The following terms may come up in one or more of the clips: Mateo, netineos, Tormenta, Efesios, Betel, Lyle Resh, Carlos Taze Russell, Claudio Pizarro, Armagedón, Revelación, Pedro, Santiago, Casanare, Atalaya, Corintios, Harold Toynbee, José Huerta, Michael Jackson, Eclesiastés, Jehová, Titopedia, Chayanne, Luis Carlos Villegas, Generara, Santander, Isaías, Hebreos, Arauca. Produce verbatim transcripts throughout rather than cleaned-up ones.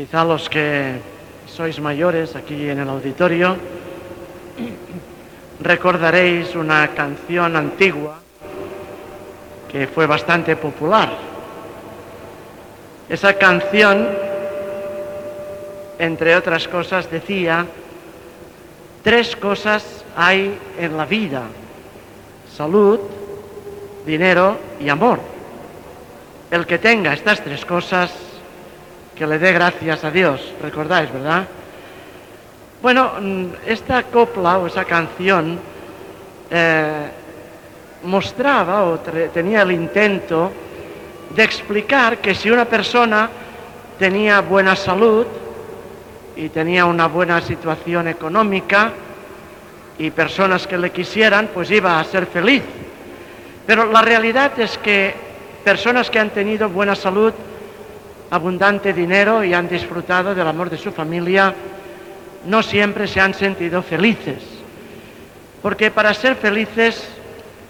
Quizá los que sois mayores aquí en el auditorio recordaréis una canción antigua que fue bastante popular. Esa canción, entre otras cosas, decía: tres cosas hay en la vida: salud, dinero y amor. El que tenga estas tres cosas, que le dé gracias a Dios. ¿Recordáis, verdad? Bueno, esta copla o esa canción eh, mostraba o tenía el intento de explicar que si una persona tenía buena salud y tenía una buena situación económica y personas que le quisieran, pues iba a ser feliz. Pero la realidad es que personas que han tenido buena salud, abundante dinero y han disfrutado del amor de su familia, no siempre se han sentido felices, porque para ser felices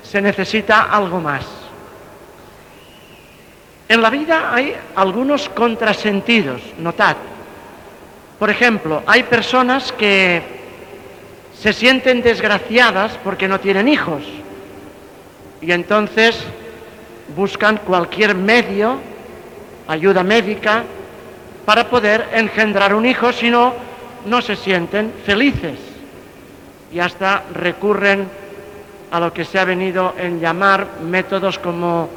se necesita algo más. En la vida hay algunos contrasentidos, notad. Por ejemplo, hay personas que se sienten desgraciadas porque no tienen hijos y entonces buscan cualquier medio, ayuda médica, para poder engendrar un hijo, si no, no se sienten felices. Y hasta recurren a lo que se ha venido en llamar métodos como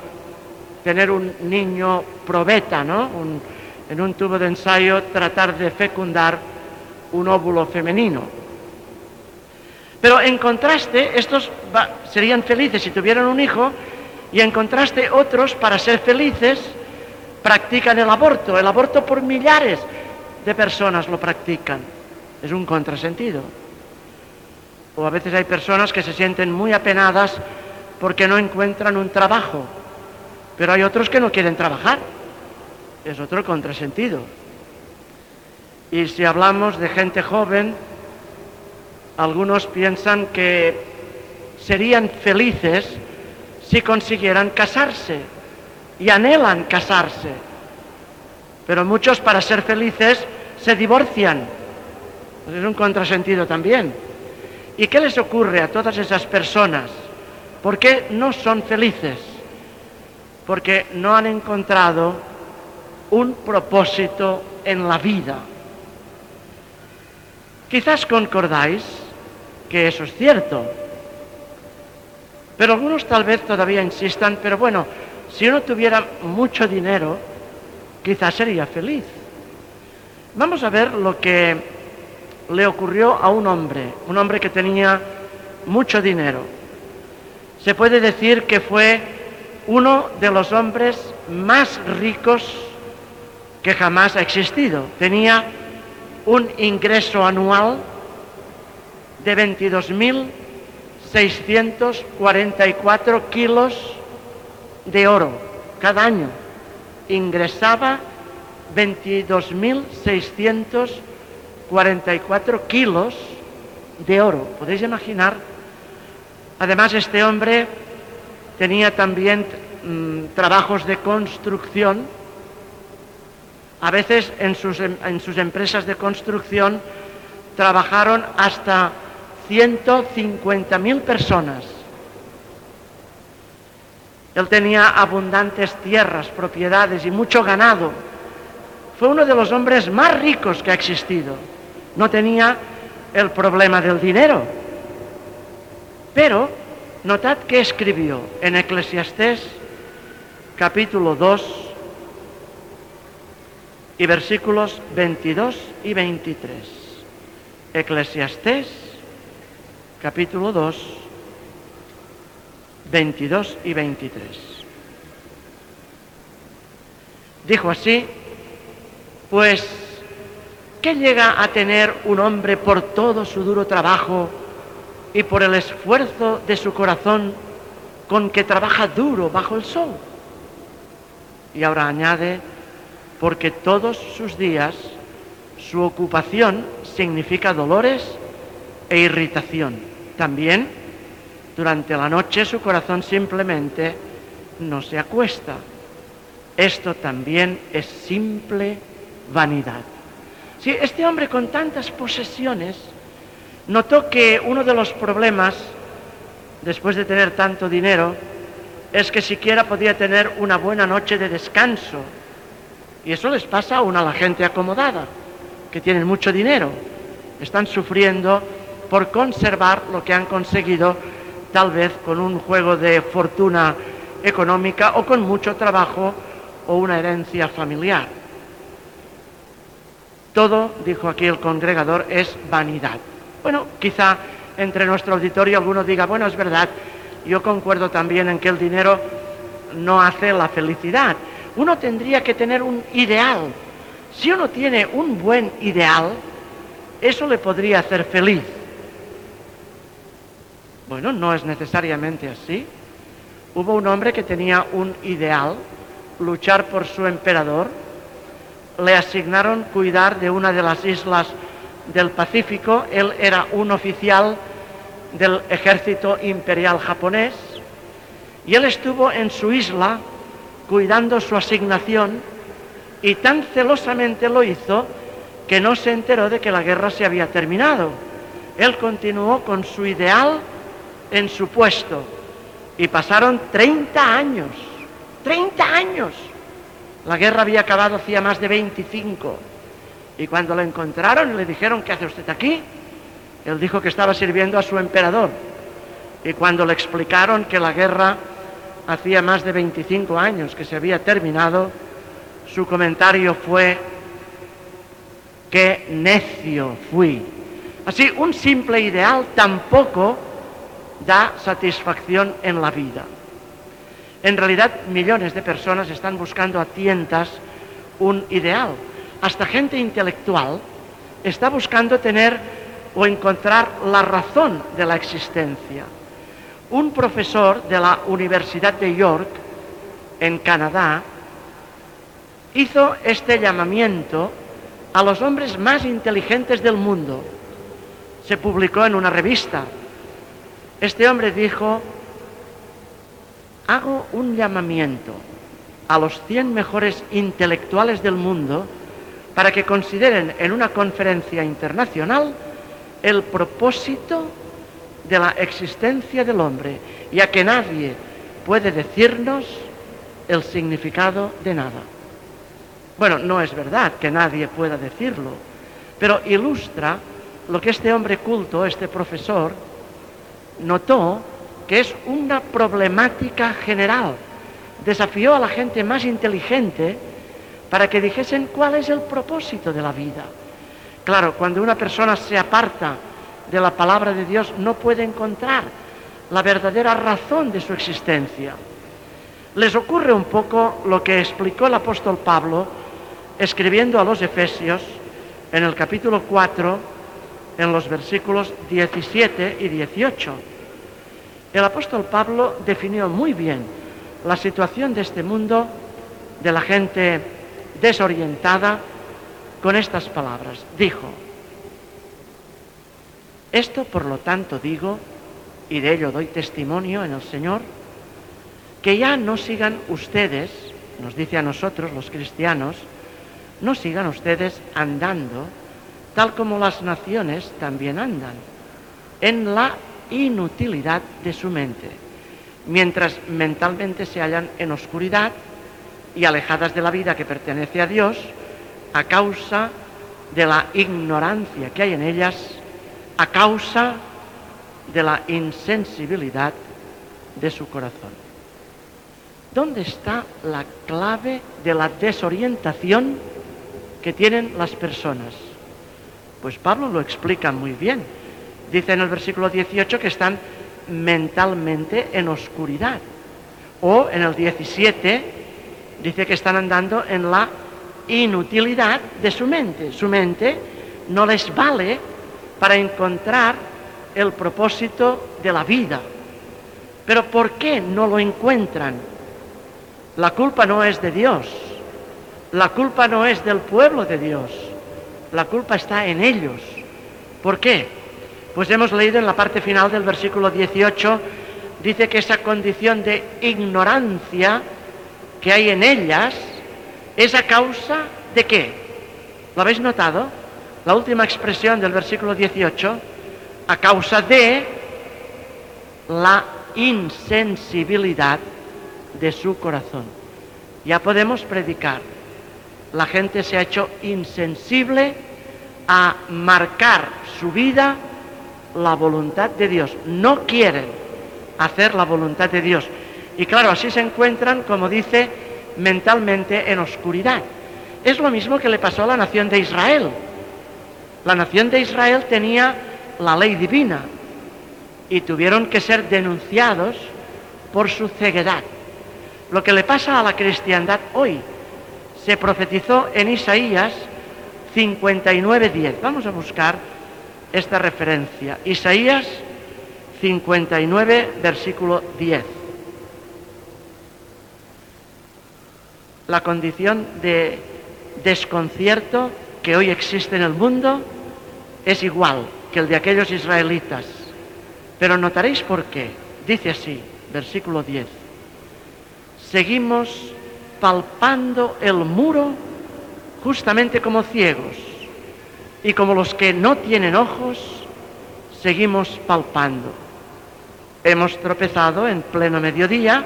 tener un niño probeta, ¿no? Un, en un tubo de ensayo tratar de fecundar un óvulo femenino. Pero en contraste, estos va, serían felices si tuvieran un hijo, y en contraste otros, para ser felices, practican el aborto. El aborto por millares de personas lo practican. Es un contrasentido. O a veces hay personas que se sienten muy apenadas porque no encuentran un trabajo, pero hay otros que no quieren trabajar. Es otro contrasentido. Y si hablamos de gente joven, algunos piensan que serían felices si consiguieran casarse, y anhelan casarse, pero muchos, para ser felices, se divorcian. Es un contrasentido también. ¿Y qué les ocurre a todas esas personas? ¿Por qué no son felices? Porque no han encontrado un propósito en la vida. Quizás concordáis que eso es cierto, pero algunos tal vez todavía insistan: pero bueno, si uno tuviera mucho dinero, quizás sería feliz. Vamos a ver lo que le ocurrió a un hombre, un hombre que tenía mucho dinero. Se puede decir que fue uno de los hombres más ricos que jamás ha existido. Tenía un ingreso anual de veintidós mil seiscientos cuarenta y cuatro kilos de oro. Cada año ingresaba veintidós mil seiscientos cuarenta y cuatro kilos de oro. ¿Podéis imaginar? Además, este hombre tenía también mmm, trabajos de construcción. A veces en sus, en sus empresas de construcción trabajaron hasta ciento cincuenta mil personas. Él tenía abundantes tierras, propiedades y mucho ganado. Fue uno de los hombres más ricos que ha existido. No tenía el problema del dinero. Pero notad que escribió en Eclesiastés, capítulo dos, y versículos veintidós y veintitrés. Eclesiastés, capítulo dos, veintidós y veintitrés. Dijo así: pues, ¿qué llega a tener un hombre por todo su duro trabajo y por el esfuerzo de su corazón con que trabaja duro bajo el sol? Y ahora añade: porque todos sus días su ocupación significa dolores e irritación. También, durante la noche su corazón simplemente no se acuesta. Esto también es simple vanidad. Sí, este hombre con tantas posesiones notó que uno de los problemas, después de tener tanto dinero, es que siquiera podía tener una buena noche de descanso. Y eso les pasa aún a la gente acomodada, que tienen mucho dinero. Están sufriendo por conservar lo que han conseguido, tal vez con un juego de fortuna económica o con mucho trabajo o una herencia familiar. Todo, dijo aquí el congregador, es vanidad. Bueno, quizá entre nuestro auditorio alguno diga, bueno, es verdad, yo concuerdo también en que el dinero no hace la felicidad. Uno tendría que tener un ideal. Si uno tiene un buen ideal, eso le podría hacer feliz. Bueno, no es necesariamente así. Hubo un hombre que tenía un ideal, luchar por su emperador. Le asignaron cuidar de una de las islas del Pacífico. Él era un oficial del ejército imperial japonés y él estuvo en su isla cuidando su asignación, y tan celosamente lo hizo que no se enteró de que la guerra se había terminado. Él continuó con su ideal en su puesto y pasaron treinta años. ¡treinta años! La guerra había acabado hacía más de veinticinco. Y cuando lo encontraron y le dijeron, ¿qué hace usted aquí? Él dijo que estaba sirviendo a su emperador. Y cuando le explicaron que la guerra hacía más de veinticinco años que se había terminado, su comentario fue, ¡qué necio fui! Así, un simple ideal tampoco da satisfacción en la vida. En realidad, millones de personas están buscando a tientas un ideal. Hasta gente intelectual está buscando tener o encontrar la razón de la existencia. Un profesor de la Universidad de York, en Canadá, hizo este llamamiento a los hombres más inteligentes del mundo. Se publicó en una revista. Este hombre dijo, hago un llamamiento a los cien mejores intelectuales del mundo para que consideren en una conferencia internacional el propósito de la existencia del hombre, ya que nadie puede decirnos el significado de nada. Bueno, no es verdad que nadie pueda decirlo, pero ilustra lo que este hombre culto, este profesor, notó que es una problemática general. Desafió a la gente más inteligente para que dijesen cuál es el propósito de la vida. Claro, cuando una persona se aparta de la palabra de Dios, no puede encontrar la verdadera razón de su existencia. Les ocurre un poco lo que explicó el apóstol Pablo, escribiendo a los Efesios, en el capítulo cuatro, en los versículos diecisiete y dieciocho. El apóstol Pablo definió muy bien la situación de este mundo, de la gente desorientada, con estas palabras. Dijo, esto por lo tanto digo, y de ello doy testimonio en el Señor, que ya no sigan ustedes, nos dice a nosotros los cristianos, no sigan ustedes andando tal como las naciones también andan, en la inutilidad de su mente, mientras mentalmente se hallan en oscuridad y alejadas de la vida que pertenece a Dios, a causa de la ignorancia que hay en ellas, a causa de la insensibilidad de su corazón. ¿Dónde está la clave de la desorientación que tienen las personas? Pues Pablo lo explica muy bien. Dice en el versículo dieciocho que están mentalmente en oscuridad. O en el diecisiete... dice que están andando en la inutilidad de su mente. Su mente no les vale para encontrar el propósito de la vida. Pero ¿por qué no lo encuentran? La culpa no es de Dios. La culpa no es del pueblo de Dios. La culpa está en ellos. ¿Por qué? Pues hemos leído en la parte final del versículo dieciocho, dice que esa condición de ignorancia que hay en ellas, ¿es a causa de qué? ¿Lo habéis notado? la última expresión del versículo dieciocho, a causa de la insensibilidad de su corazón. Ya podemos predicar. La gente se ha hecho insensible a marcar su vida la voluntad de Dios. No quieren hacer la voluntad de Dios. Y claro, así se encuentran, como dice, mentalmente en oscuridad. Es lo mismo que le pasó a la nación de Israel. La nación de Israel tenía la ley divina y tuvieron que ser denunciados por su ceguedad. Lo que le pasa a la cristiandad hoy se profetizó en Isaías cincuenta y nueve diez. Vamos a buscar esta referencia. Isaías cincuenta y nueve, versículo diez. La condición de desconcierto que hoy existe en el mundo es igual que el de aquellos israelitas. Pero notaréis por qué. Dice así, versículo diez. Seguimos palpando el muro justamente como ciegos, y como los que no tienen ojos, seguimos palpando. Hemos tropezado en pleno mediodía,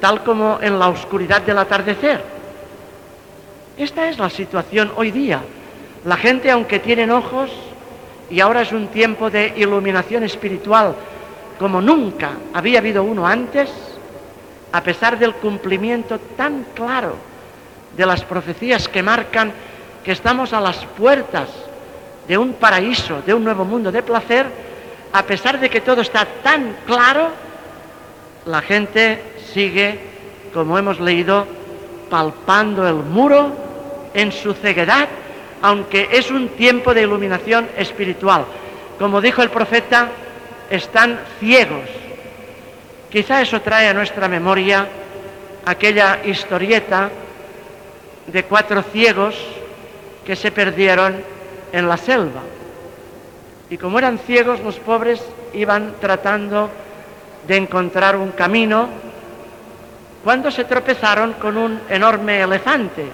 tal como en la oscuridad del atardecer. Esta es la situación hoy día. La gente, aunque tienen ojos, y ahora es un tiempo de iluminación espiritual como nunca había habido uno antes, a pesar del cumplimiento tan claro de las profecías que marcan que estamos a las puertas de un paraíso, de un nuevo mundo de placer, a pesar de que todo está tan claro, la gente sigue, como hemos leído, palpando el muro en su ceguedad, aunque es un tiempo de iluminación espiritual. Como dijo el profeta, están ciegos. Quizá eso trae a nuestra memoria aquella historieta de cuatro ciegos que se perdieron en la selva. Y como eran ciegos, los pobres iban tratando de encontrar un camino cuando se tropezaron con un enorme elefante.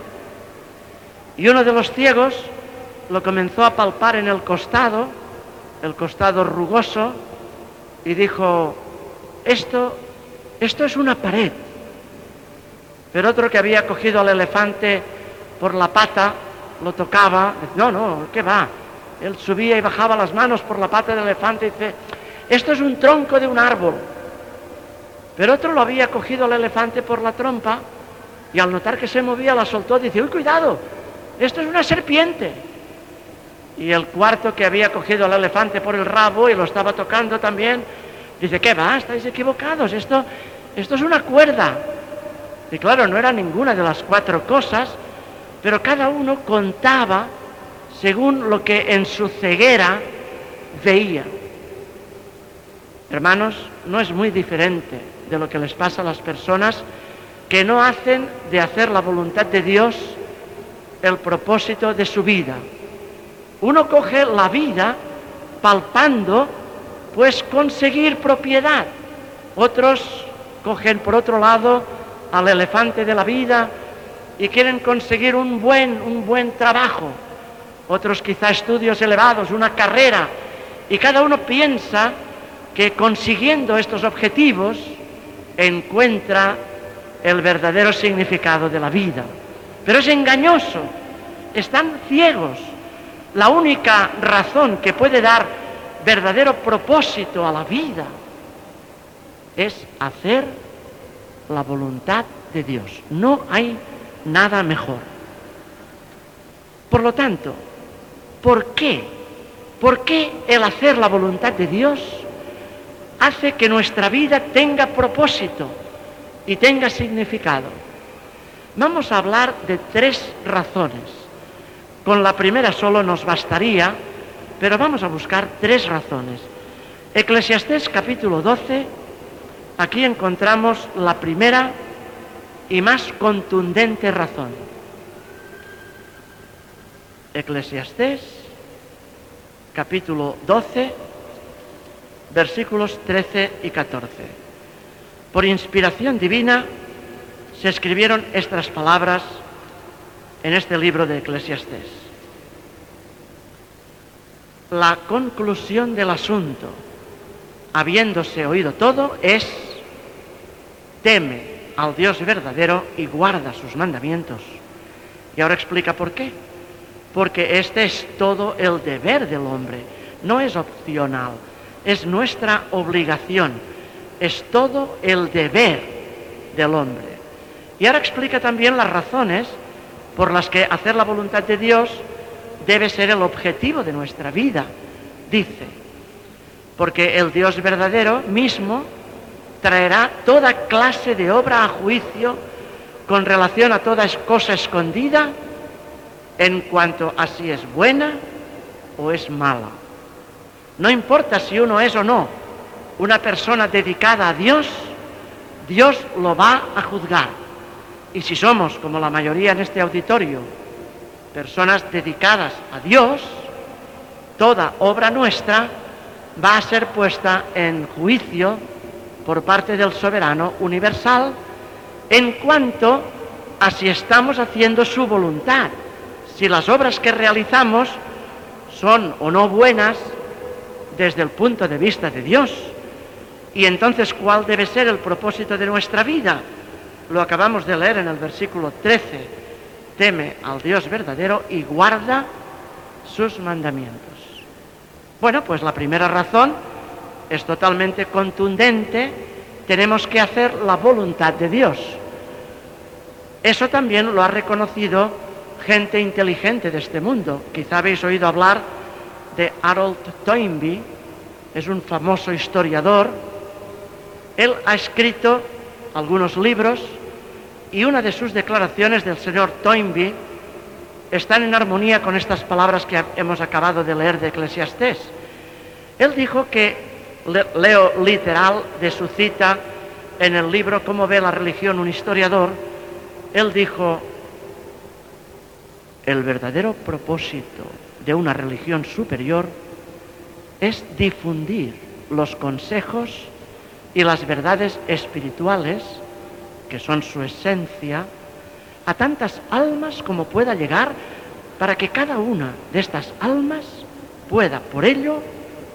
Y uno de los ciegos lo comenzó a palpar en el costado, el costado rugoso, y dijo, esto, esto es una pared. Pero otro que había cogido al elefante por la pata, lo tocaba, no, no, ¿qué va? Él subía y bajaba las manos por la pata del elefante y dice, esto es un tronco de un árbol. Pero otro lo había cogido al elefante por la trompa y al notar que se movía la soltó, dice, uy, cuidado, esto es una serpiente. Y el cuarto que había cogido al elefante por el rabo y lo estaba tocando también, dice, ¿qué va? Estáis equivocados, esto, esto es una cuerda. Y claro, no era ninguna de las cuatro cosas, pero cada uno contaba según lo que en su ceguera veía. Hermanos, no es muy diferente de lo que les pasa a las personas que no hacen de hacer la voluntad de Dios el propósito de su vida. Uno coge la vida palpando, pues, conseguir propiedad. Otros cogen, por otro lado, al elefante de la vida y quieren conseguir un buen, un buen trabajo. Otros quizá estudios elevados, una carrera. Y cada uno piensa que consiguiendo estos objetivos encuentra el verdadero significado de la vida. Pero es engañoso. Están ciegos. La única razón que puede dar verdadero propósito a la vida es hacer la voluntad de Dios. No hay nada mejor. Por lo tanto, ¿por qué? ¿Por qué el hacer la voluntad de Dios hace que nuestra vida tenga propósito y tenga significado? Vamos a hablar de tres razones. Con la primera solo nos bastaría, pero vamos a buscar tres razones. Eclesiastés capítulo doce, aquí encontramos la primera y más contundente razón. Eclesiastés, capítulo doce, versículos trece y catorce. Por inspiración divina se escribieron estas palabras en este libro de Eclesiastés. la conclusión del asunto, habiéndose oído todo, es: teme al Dios verdadero y guarda sus mandamientos. Y ahora explica por qué. Porque este es todo el deber del hombre, no es opcional, es nuestra obligación, es todo el deber del hombre. Y ahora explica también las razones por las que hacer la voluntad de Dios debe ser el objetivo de nuestra vida. Dice, porque el Dios verdadero mismo traerá toda clase de obra a juicio con relación a toda cosa escondida, en cuanto a si es buena o es mala. No importa si uno es o no una persona dedicada a Dios, Dios lo va a juzgar. Y si somos, como la mayoría en este auditorio, personas dedicadas a Dios, toda obra nuestra va a ser puesta en juicio por parte del soberano universal en cuanto a si estamos haciendo su voluntad, si las obras que realizamos son o no buenas desde el punto de vista de Dios. Y entonces, ¿cuál debe ser el propósito de nuestra vida? Lo acabamos de leer en el versículo trece. Teme al Dios verdadero y guarda sus mandamientos. Bueno, pues la primera razón es totalmente contundente. Tenemos que hacer la voluntad de Dios. Eso también lo ha reconocido gente inteligente de este mundo. Quizá habéis oído hablar de Harold Toynbee, es un famoso historiador. Él ha escrito algunos libros y una de sus declaraciones del señor Toynbee están en armonía con estas palabras que hemos acabado de leer de Eclesiastés. Él dijo que, le, leo literal de su cita en el libro Cómo ve la religión un historiador, él dijo: el verdadero propósito de una religión superior es difundir los consejos y las verdades espirituales, que son su esencia, a tantas almas como pueda llegar, para que cada una de estas almas pueda, por ello,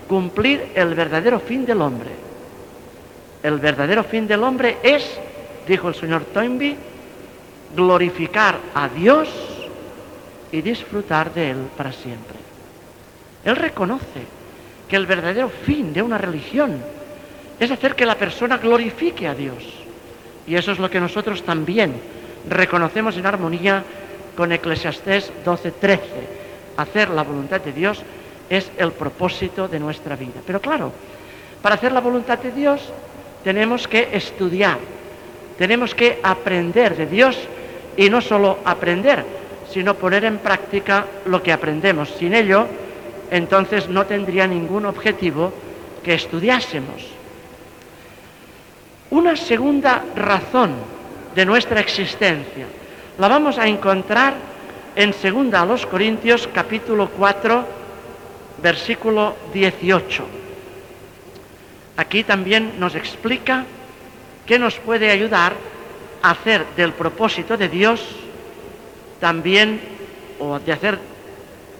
cumplir el verdadero fin del hombre. El verdadero fin del hombre es, dijo el señor Toynbee, glorificar a Dios y disfrutar de él para siempre. Él reconoce que el verdadero fin de una religión es hacer que la persona glorifique a Dios. Y eso es lo que nosotros también reconocemos en armonía con Eclesiastés doce trece. Hacer la voluntad de Dios es el propósito de nuestra vida. Pero claro, para hacer la voluntad de Dios tenemos que estudiar, tenemos que aprender de Dios, y no solo aprender, sino poner en práctica lo que aprendemos. Sin ello, entonces no tendría ningún objetivo que estudiásemos. Una segunda razón de nuestra existencia la vamos a encontrar en segunda a los Corintios, capítulo cuatro, versículo dieciocho. Aquí también nos explica que nos puede ayudar a hacer del propósito de Dios también, o de hacer,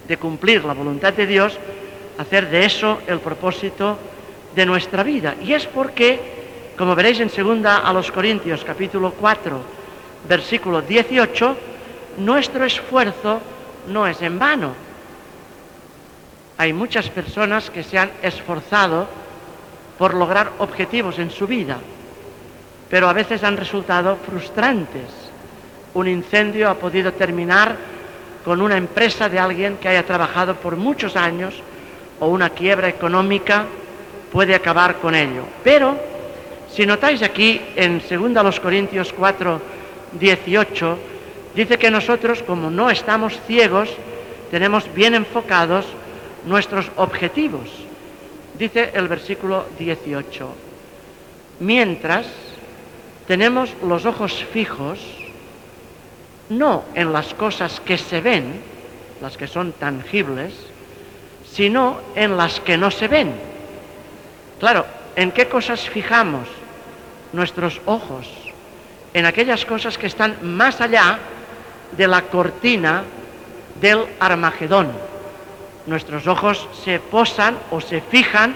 de cumplir la voluntad de Dios, hacer de eso el propósito de nuestra vida. Y es porque, como veréis en segunda a los Corintios, capítulo cuatro, versículo dieciocho, nuestro esfuerzo no es en vano. Hay muchas personas que se han esforzado por lograr objetivos en su vida, pero a veces han resultado frustrantes. Un incendio ha podido terminar con una empresa de alguien que haya trabajado por muchos años, o una quiebra económica puede acabar con ello. Pero, si notáis aquí, en segunda Corintios cuatro, dieciocho, dice que nosotros, como no estamos ciegos, tenemos bien enfocados nuestros objetivos. Dice el versículo dieciocho, mientras tenemos los ojos fijos, no en las cosas que se ven, las que son tangibles, sino en las que no se ven. Claro, ¿en qué cosas fijamos nuestros ojos? En aquellas cosas que están más allá de la cortina del Armagedón, Nuestros ojos se posan o se fijan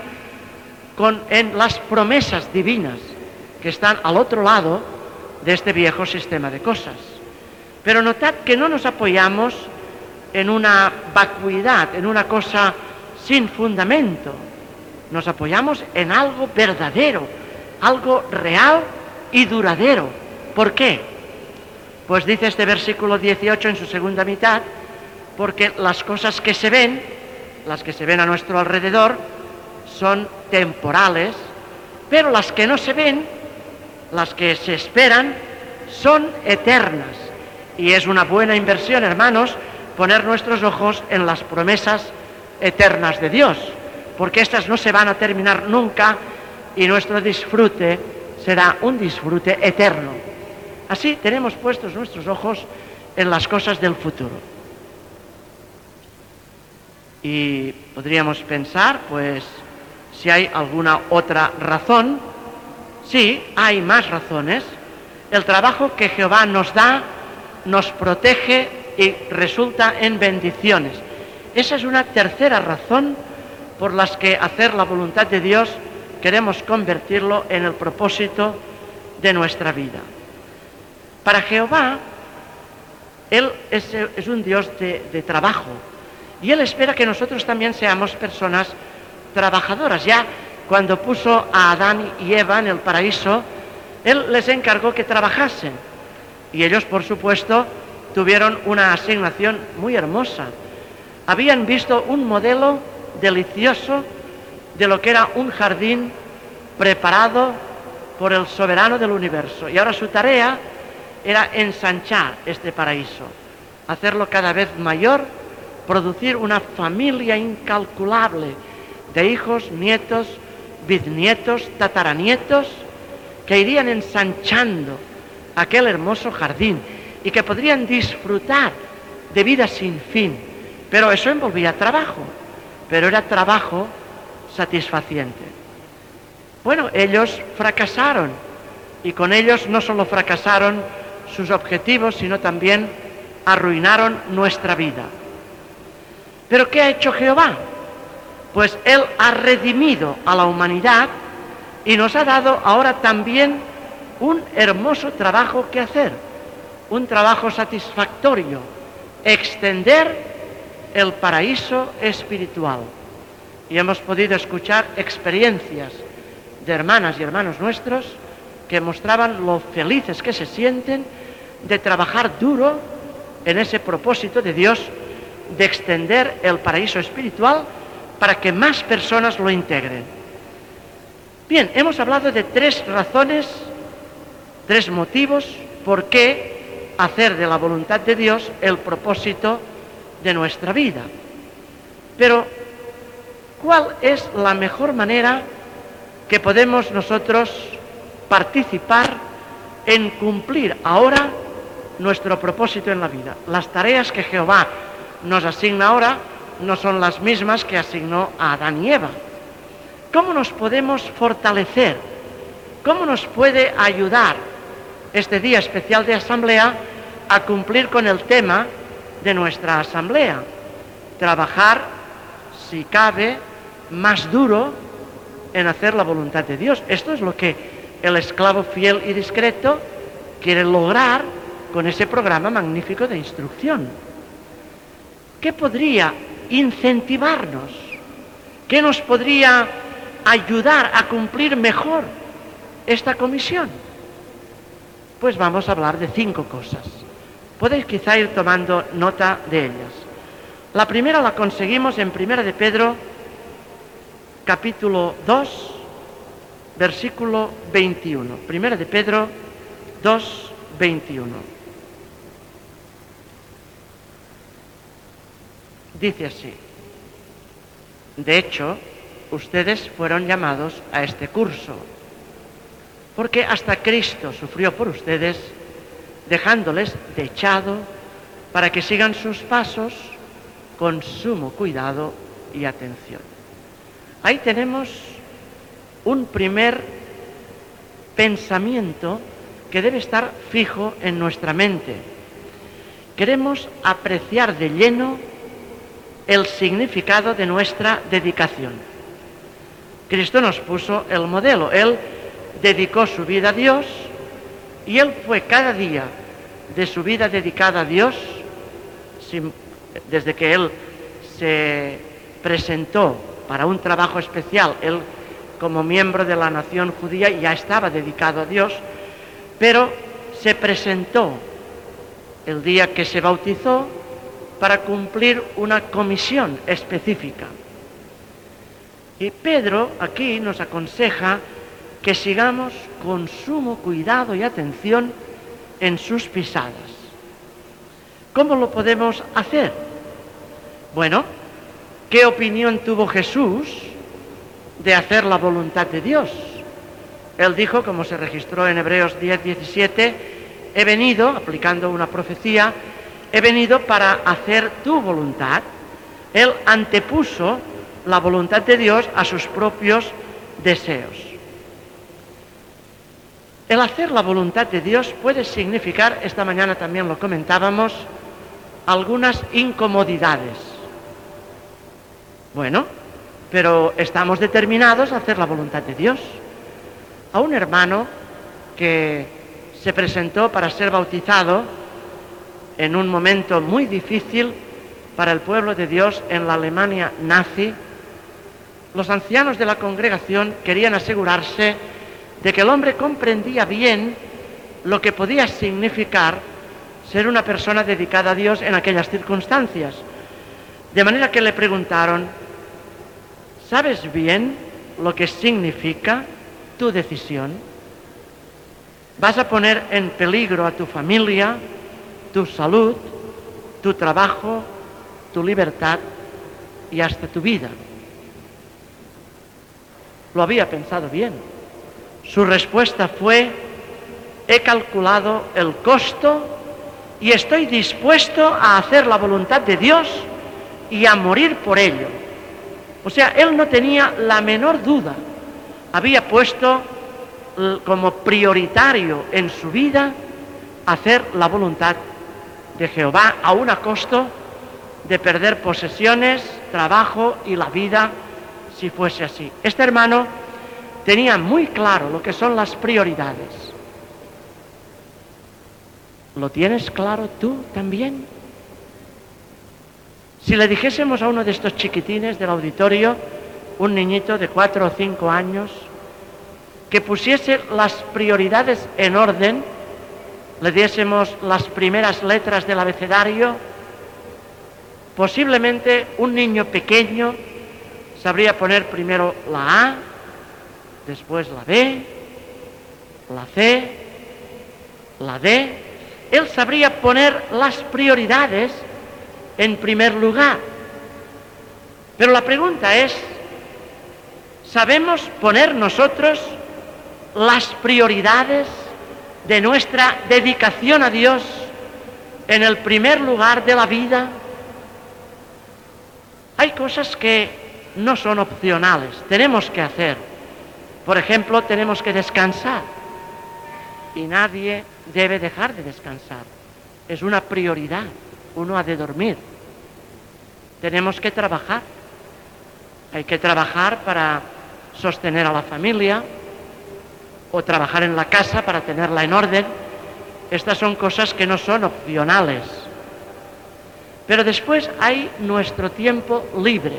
con, en las promesas divinas que están al otro lado de este viejo sistema de cosas. Pero notad que no nos apoyamos en una vacuidad, en una cosa sin fundamento. Nos apoyamos en algo verdadero, algo real y duradero. ¿Por qué? Pues dice este versículo dieciocho en su segunda mitad, porque las cosas que se ven, las que se ven a nuestro alrededor, son temporales, pero las que no se ven, las que se esperan, son eternas. Y es una buena inversión, hermanos, poner nuestros ojos en las promesas eternas de Dios, porque estas no se van a terminar nunca y nuestro disfrute será un disfrute eterno. Así tenemos puestos nuestros ojos en las cosas del futuro. Y podríamos pensar, pues, si hay alguna otra razón. Sí, hay más razones. El trabajo que Jehová nos da, nos protege y resulta en bendiciones. Esa es una tercera razón por las que hacer la voluntad de Dios queremos convertirlo en el propósito de nuestra vida. Para Jehová, Él es, es un Dios de, de trabajo. Y Él espera que nosotros también seamos personas trabajadoras. Ya cuando puso a Adán y Eva en el paraíso, Él les encargó que trabajasen. Y ellos, por supuesto, tuvieron una asignación muy hermosa. Habían visto un modelo delicioso de lo que era un jardín preparado por el soberano del universo. Y ahora su tarea era ensanchar este paraíso, hacerlo cada vez mayor, producir una familia incalculable de hijos, nietos, bisnietos, tataranietos, que irían ensanchando aquel hermoso jardín y que podrían disfrutar de vida sin fin. Pero eso envolvía trabajo, pero era trabajo satisfaciente. Bueno, ellos fracasaron, y con ellos no solo fracasaron sus objetivos, sino también arruinaron nuestra vida. ¿Pero qué ha hecho Jehová? Pues Él ha redimido a la humanidad y nos ha dado ahora también un hermoso trabajo que hacer, un trabajo satisfactorio: extender el paraíso espiritual. Y hemos podido escuchar experiencias de hermanas y hermanos nuestros que mostraban lo felices que se sienten de trabajar duro en ese propósito de Dios de extender el paraíso espiritual para que más personas lo integren. Bien, hemos hablado de tres razones, tres motivos por qué hacer de la voluntad de Dios el propósito de nuestra vida. Pero, ¿cuál es la mejor manera que podemos nosotros participar en cumplir ahora nuestro propósito en la vida? Las tareas que Jehová nos asigna ahora no son las mismas que asignó a Adán y Eva. ¿Cómo nos podemos fortalecer? ¿Cómo nos puede ayudar este día especial de asamblea a cumplir con el tema de nuestra asamblea? Trabajar, si cabe, más duro en hacer la voluntad de Dios. Esto es lo que el esclavo fiel y discreto quiere lograr con ese programa magnífico de instrucción. ¿Qué podría incentivarnos? ¿Qué nos podría ayudar a cumplir mejor esta comisión? Pues vamos a hablar de cinco cosas. Podéis quizá ir tomando nota de ellas. La primera la conseguimos en Primera de Pedro, capítulo dos, versículo veintiuno. Primera de Pedro dos, veintiuno. Dice así: de hecho, ustedes fueron llamados a este curso, porque hasta Cristo sufrió por ustedes, dejándoles dechado para que sigan sus pasos con sumo cuidado y atención. Ahí tenemos un primer pensamiento que debe estar fijo en nuestra mente. Queremos apreciar de lleno el significado de nuestra dedicación. Cristo nos puso el modelo. Él dedicó su vida a Dios y Él fue cada día de su vida dedicada a Dios, sin, desde que Él se presentó para un trabajo especial. Él, como miembro de la nación judía, ya estaba dedicado a Dios, pero se presentó el día que se bautizó para cumplir una comisión específica. Y Pedro aquí nos aconseja que sigamos con sumo cuidado y atención en sus pisadas. ¿Cómo lo podemos hacer? Bueno, ¿qué opinión tuvo Jesús de hacer la voluntad de Dios? Él dijo, como se registró en Hebreos diez, diecisiete, he venido, aplicando una profecía, he venido para hacer tu voluntad. Él antepuso la voluntad de Dios a sus propios deseos. El hacer la voluntad de Dios puede significar, esta mañana también lo comentábamos, algunas incomodidades. Bueno, pero estamos determinados a hacer la voluntad de Dios. A un hermano que se presentó para ser bautizado en un momento muy difícil para el pueblo de Dios en la Alemania nazi, los ancianos de la congregación querían asegurarse de que el hombre comprendía bien lo que podía significar ser una persona dedicada a Dios en aquellas circunstancias. De manera que le preguntaron, ¿sabes bien lo que significa tu decisión? ¿Vas a poner en peligro a tu familia, tu salud, tu trabajo, tu libertad y hasta tu vida? Lo había pensado bien. Su respuesta fue, he calculado el costo y estoy dispuesto a hacer la voluntad de Dios y a morir por ello. O sea, él no tenía la menor duda. Había puesto como prioritario en su vida hacer la voluntad de Jehová a un costo de perder posesiones, trabajo y la vida si fuese así. Este hermano tenía muy claro lo que son las prioridades. ¿Lo tienes claro tú también? Si le dijésemos a uno de estos chiquitines del auditorio, un niñito de cuatro o cinco años, que pusiese las prioridades en orden, le diésemos las primeras letras del abecedario, posiblemente un niño pequeño sabría poner primero la A, después la B, la C, la D. Él sabría poner las prioridades en primer lugar. Pero la pregunta es, ¿sabemos poner nosotros las prioridades de nuestra dedicación a Dios en el primer lugar de la vida? Hay cosas que no son opcionales, tenemos que hacer. Por ejemplo, tenemos que descansar y nadie debe dejar de descansar. Es una prioridad, uno ha de dormir. Tenemos que trabajar, hay que trabajar para sostener a la familia o trabajar en la casa para tenerla en orden. Estas son cosas que no son opcionales. Pero después hay nuestro tiempo libre.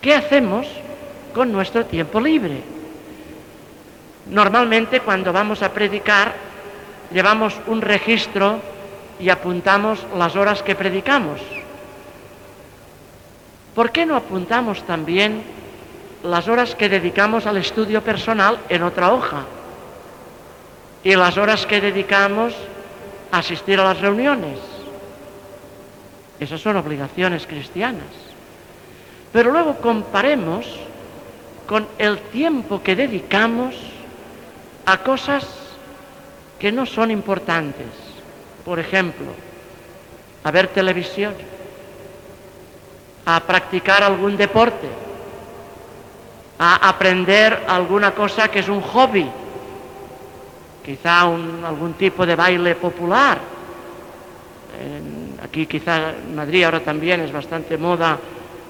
¿Qué hacemos con nuestro tiempo libre? Normalmente cuando vamos a predicar llevamos un registro y apuntamos las horas que predicamos. ¿Por qué no apuntamos también las horas que dedicamos al estudio personal en otra hoja? Y las horas que dedicamos a asistir a las reuniones. Esas son obligaciones cristianas. Pero luego comparemos con el tiempo que dedicamos a cosas que no son importantes. Por ejemplo, a ver televisión, a practicar algún deporte, a aprender alguna cosa que es un hobby, quizá un, algún tipo de baile popular, en, Aquí quizá en Madrid ahora también es bastante moda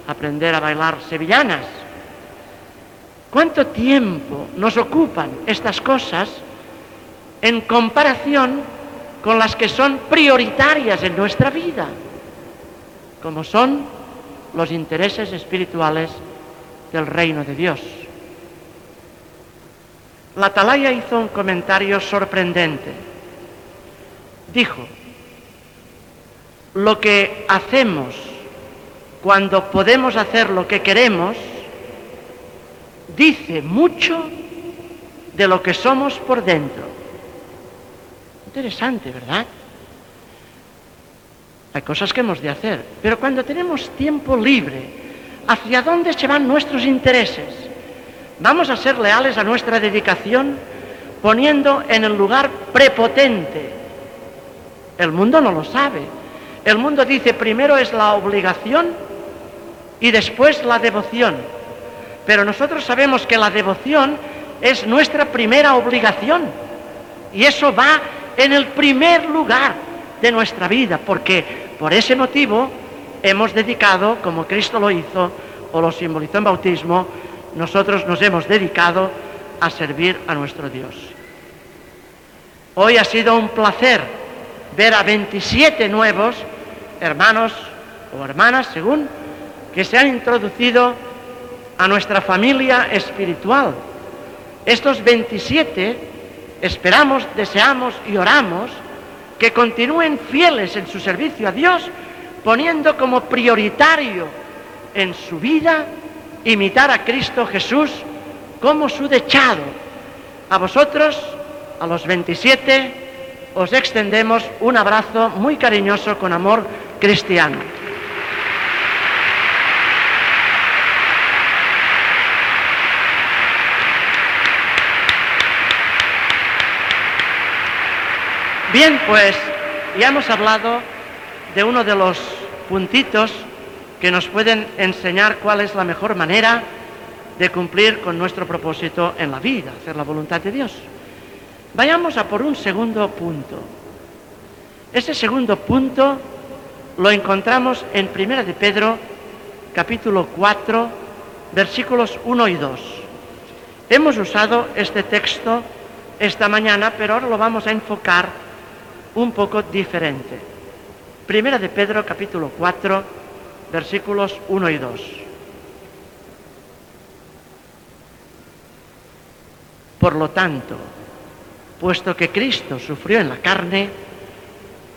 aprender a bailar sevillanas. ¿Cuánto tiempo nos ocupan estas cosas en comparación con las que son prioritarias en nuestra vida, como son los intereses espirituales del reino de Dios? La Atalaya hizo un comentario sorprendente. Dijo: lo que hacemos cuando podemos hacer lo que queremos dice mucho de lo que somos por dentro. Interesante, ¿verdad? Hay cosas que hemos de hacer, pero cuando tenemos tiempo libre, ¿hacia dónde se van nuestros intereses? ¿Vamos a ser leales a nuestra dedicación poniendo en el lugar prepotente? El mundo no lo sabe. El mundo dice primero es la obligación y después la devoción. Pero nosotros sabemos que la devoción es nuestra primera obligación. Y eso va en el primer lugar de nuestra vida, porque por ese motivo hemos dedicado, como Cristo lo hizo o lo simbolizó en bautismo, nosotros nos hemos dedicado a servir a nuestro Dios. Hoy ha sido un placer ver a veintisiete nuevos hermanos o hermanas, según, que se han introducido a nuestra familia espiritual. Estos veintisiete, esperamos, deseamos y oramos que continúen fieles en su servicio a Dios, poniendo como prioritario en su vida imitar a Cristo Jesús como su dechado. A vosotros, a los veintisiete, os extendemos un abrazo muy cariñoso con amor cristiano. Bien, pues ya hemos hablado de uno de los puntitos que nos pueden enseñar cuál es la mejor manera de cumplir con nuestro propósito en la vida, hacer la voluntad de Dios. Vayamos a por un segundo punto. Ese segundo punto lo encontramos en Primera de Pedro, capítulo cuatro, versículos uno y dos. Hemos usado este texto esta mañana, pero ahora lo vamos a enfocar un poco diferente. Primera de Pedro, capítulo cuatro, versículos uno y dos. Por lo tanto, puesto que Cristo sufrió en la carne,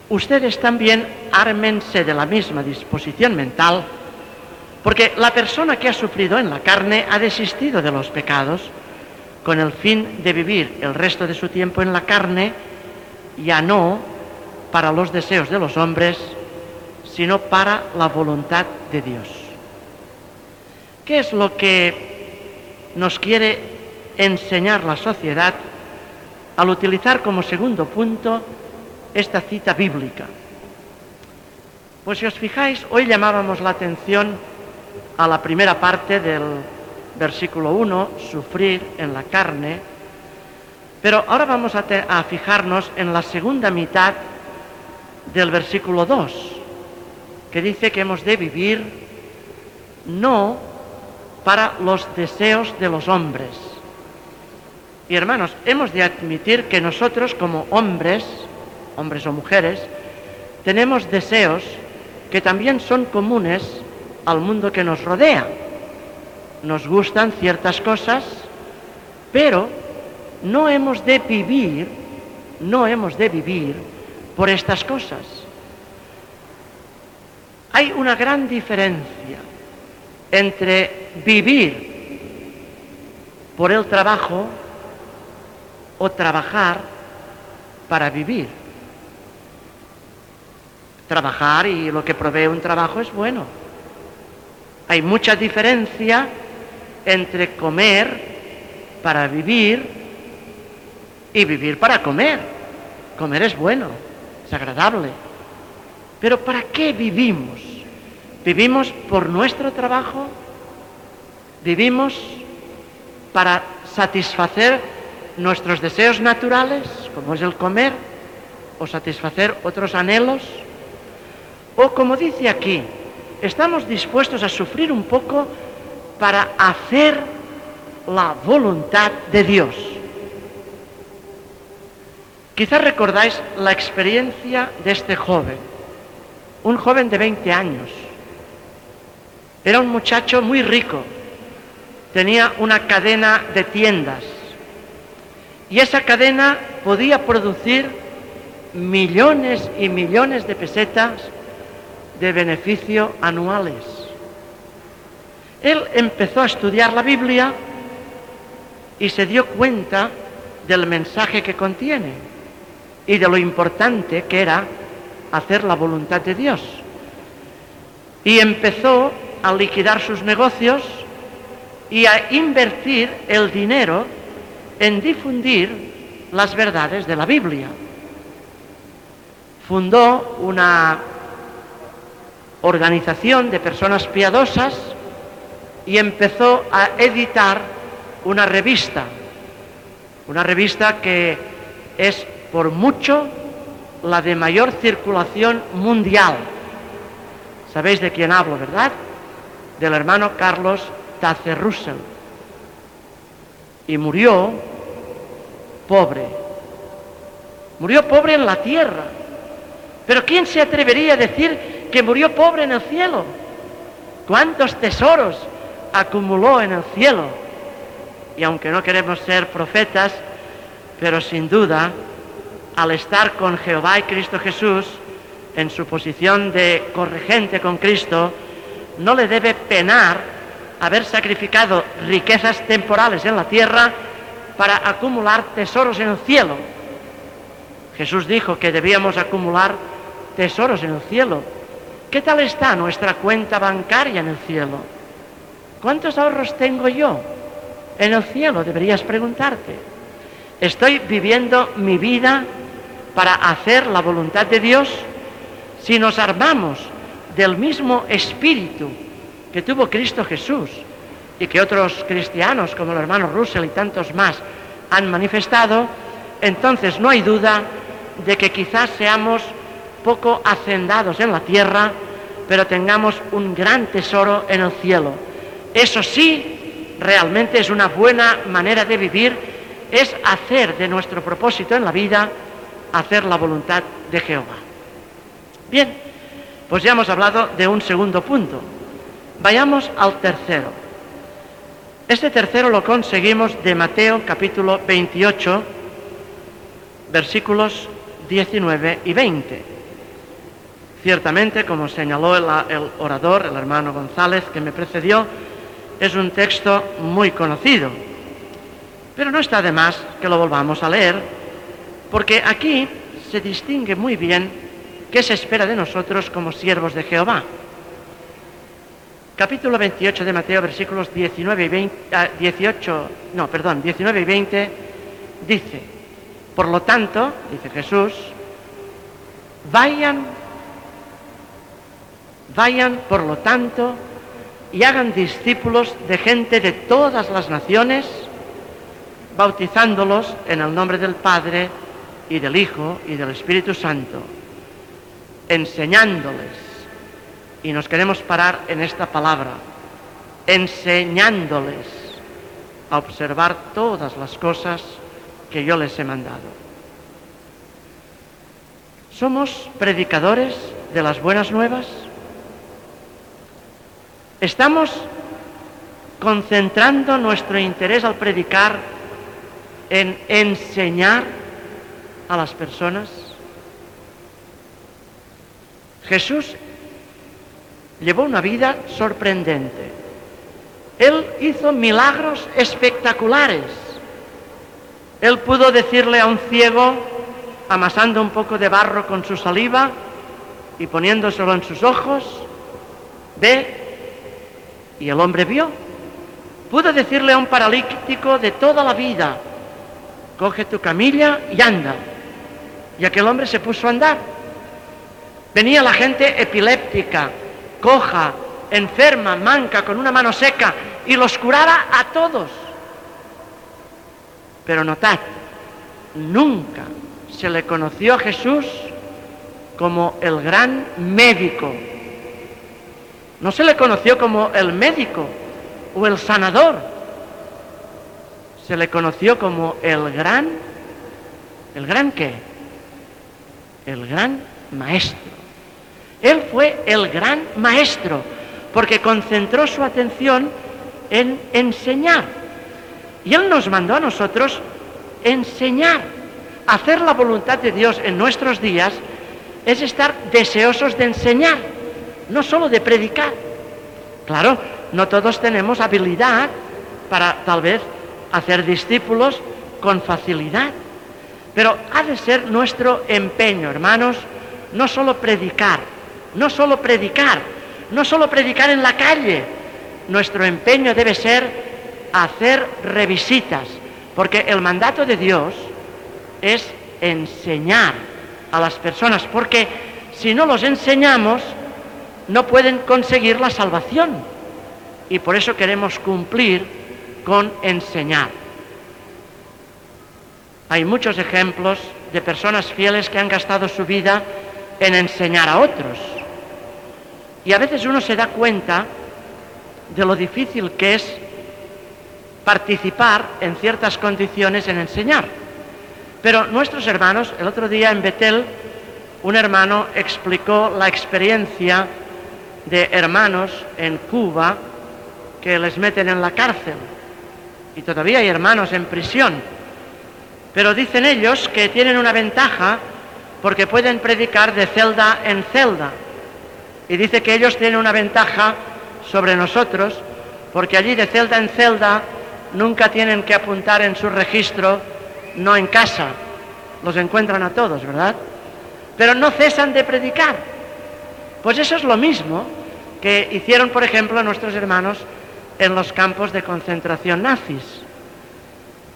ustedes también ármense de la misma disposición mental, porque la persona que ha sufrido en la carne ha desistido de los pecados con el fin de vivir el resto de su tiempo en la carne, ya no para los deseos de los hombres, sino para la voluntad de Dios. ¿Qué es lo que nos quiere enseñar la sociedad al utilizar como segundo punto esta cita bíblica? Pues si os fijáis, hoy llamábamos la atención a la primera parte del versículo uno, sufrir en la carne, pero ahora vamos a, a fijarnos en la segunda mitad del versículo dos, que dice que hemos de vivir no para los deseos de los hombres. Y hermanos, hemos de admitir que nosotros como hombres, hombres o mujeres, tenemos deseos que también son comunes al mundo que nos rodea. Nos gustan ciertas cosas, pero no hemos de vivir, no hemos de vivir por estas cosas. Hay una gran diferencia entre vivir por el trabajo o trabajar para vivir. Trabajar y lo que provee un trabajo es bueno. Hay mucha diferencia entre comer para vivir y vivir para comer. Comer es bueno, es agradable. Pero ¿para qué vivimos? ¿Vivimos por nuestro trabajo? ¿Vivimos para satisfacer nuestros deseos naturales, como es el comer, o satisfacer otros anhelos? O como dice aquí, estamos dispuestos a sufrir un poco para hacer la voluntad de Dios. Quizás recordáis la experiencia de este joven, un joven de veinte años. Era un muchacho muy rico, tenía una cadena de tiendas y esa cadena podía producir millones y millones de pesetas de beneficio anuales. Él empezó a estudiar la Biblia y se dio cuenta del mensaje que contiene y de lo importante que era hacer la voluntad de Dios. Y empezó a liquidar sus negocios y a invertir el dinero en difundir las verdades de la Biblia. Fundó una organización de personas piadosas y empezó a editar una revista, una revista que es por mucho la de mayor circulación mundial. ¿Sabéis de quién hablo, verdad? Del hermano Carlos Taze Russell. Y murió pobre. Murió pobre en la tierra. Pero ¿quién se atrevería a decir que murió pobre en el cielo? ¿Cuántos tesoros acumuló en el cielo? Y aunque no queremos ser profetas, pero sin duda, al estar con Jehová y Cristo Jesús, en su posición de corregente con Cristo, no le debe penar haber sacrificado riquezas temporales en la tierra para acumular tesoros en el cielo. Jesús dijo que debíamos acumular tesoros en el cielo. ¿Qué tal está nuestra cuenta bancaria en el cielo? ¿Cuántos ahorros tengo yo? En el cielo deberías preguntarte, ¿estoy viviendo mi vida para hacer la voluntad de Dios? Si nos armamos del mismo espíritu que tuvo Cristo Jesús y que otros cristianos como el hermano Russell y tantos más han manifestado, entonces no hay duda de que quizás seamos poco hacendados en la tierra, pero tengamos un gran tesoro en el cielo. Eso sí, realmente es una buena manera de vivir, es hacer de nuestro propósito en la vida, hacer la voluntad de Jehová. Bien, pues ya hemos hablado de un segundo punto. Vayamos al tercero. Este tercero lo conseguimos de Mateo capítulo veintiocho, versículos diecinueve y veinte. Ciertamente, como señaló el, el orador, el hermano González, que me precedió, es un texto muy conocido, pero no está de más que lo volvamos a leer, porque aquí se distingue muy bien qué se espera de nosotros como siervos de Jehová. Capítulo veintiocho de Mateo, versículos diecinueve y veinte, dieciocho, no, perdón, diecinueve y veinte, dice: por lo tanto, dice Jesús, vayan, vayan, por lo tanto, y hagan discípulos de gente de todas las naciones, bautizándolos en el nombre del Padre y del Hijo y del Espíritu Santo, enseñándoles, y nos queremos parar en esta palabra, enseñándoles a observar todas las cosas que yo les he mandado. ¿Somos predicadores de las buenas nuevas? ¿Estamos concentrando nuestro interés al predicar en enseñar a las personas? Jesús llevó una vida sorprendente. Él hizo milagros espectaculares. Él pudo decirle a un ciego, amasando un poco de barro con su saliva y poniéndoselo en sus ojos, ve, y el hombre vio. Pudo decirle a un paralítico de toda la vida, coge tu camilla y anda. Y aquel hombre se puso a andar. Venía la gente epiléptica, coja, enferma, manca, con una mano seca, y los curara a todos. Pero notad, nunca se le conoció a Jesús como el gran médico. No se le conoció como el médico o el sanador, se le conoció como el gran, ¿el gran qué? El gran maestro. Él fue el gran maestro, porque concentró su atención en enseñar. Y Él nos mandó a nosotros enseñar. Hacer la voluntad de Dios en nuestros días es estar deseosos de enseñar, no solo de predicar. Claro, no todos tenemos habilidad para, tal vez, hacer discípulos con facilidad. Pero ha de ser nuestro empeño, hermanos, no solo predicar, no solo predicar, no solo predicar en la calle. Nuestro empeño debe ser hacer revisitas, porque el mandato de Dios es enseñar a las personas, porque si no los enseñamos, no pueden conseguir la salvación. Y por eso queremos cumplir con enseñar. Hay muchos ejemplos de personas fieles que han gastado su vida en enseñar a otros. Y a veces uno se da cuenta de lo difícil que es participar en ciertas condiciones en enseñar. Pero nuestros hermanos, el otro día en Betel, un hermano explicó la experiencia de hermanos en Cuba que les meten en la cárcel. Y todavía hay hermanos en prisión. Pero dicen ellos que tienen una ventaja porque pueden predicar de celda en celda. Y dice que ellos tienen una ventaja sobre nosotros, porque allí de celda en celda nunca tienen que apuntar en su registro, no en casa. Los encuentran a todos, ¿verdad? Pero no cesan de predicar. Pues eso es lo mismo que hicieron, por ejemplo, nuestros hermanos en los campos de concentración nazis.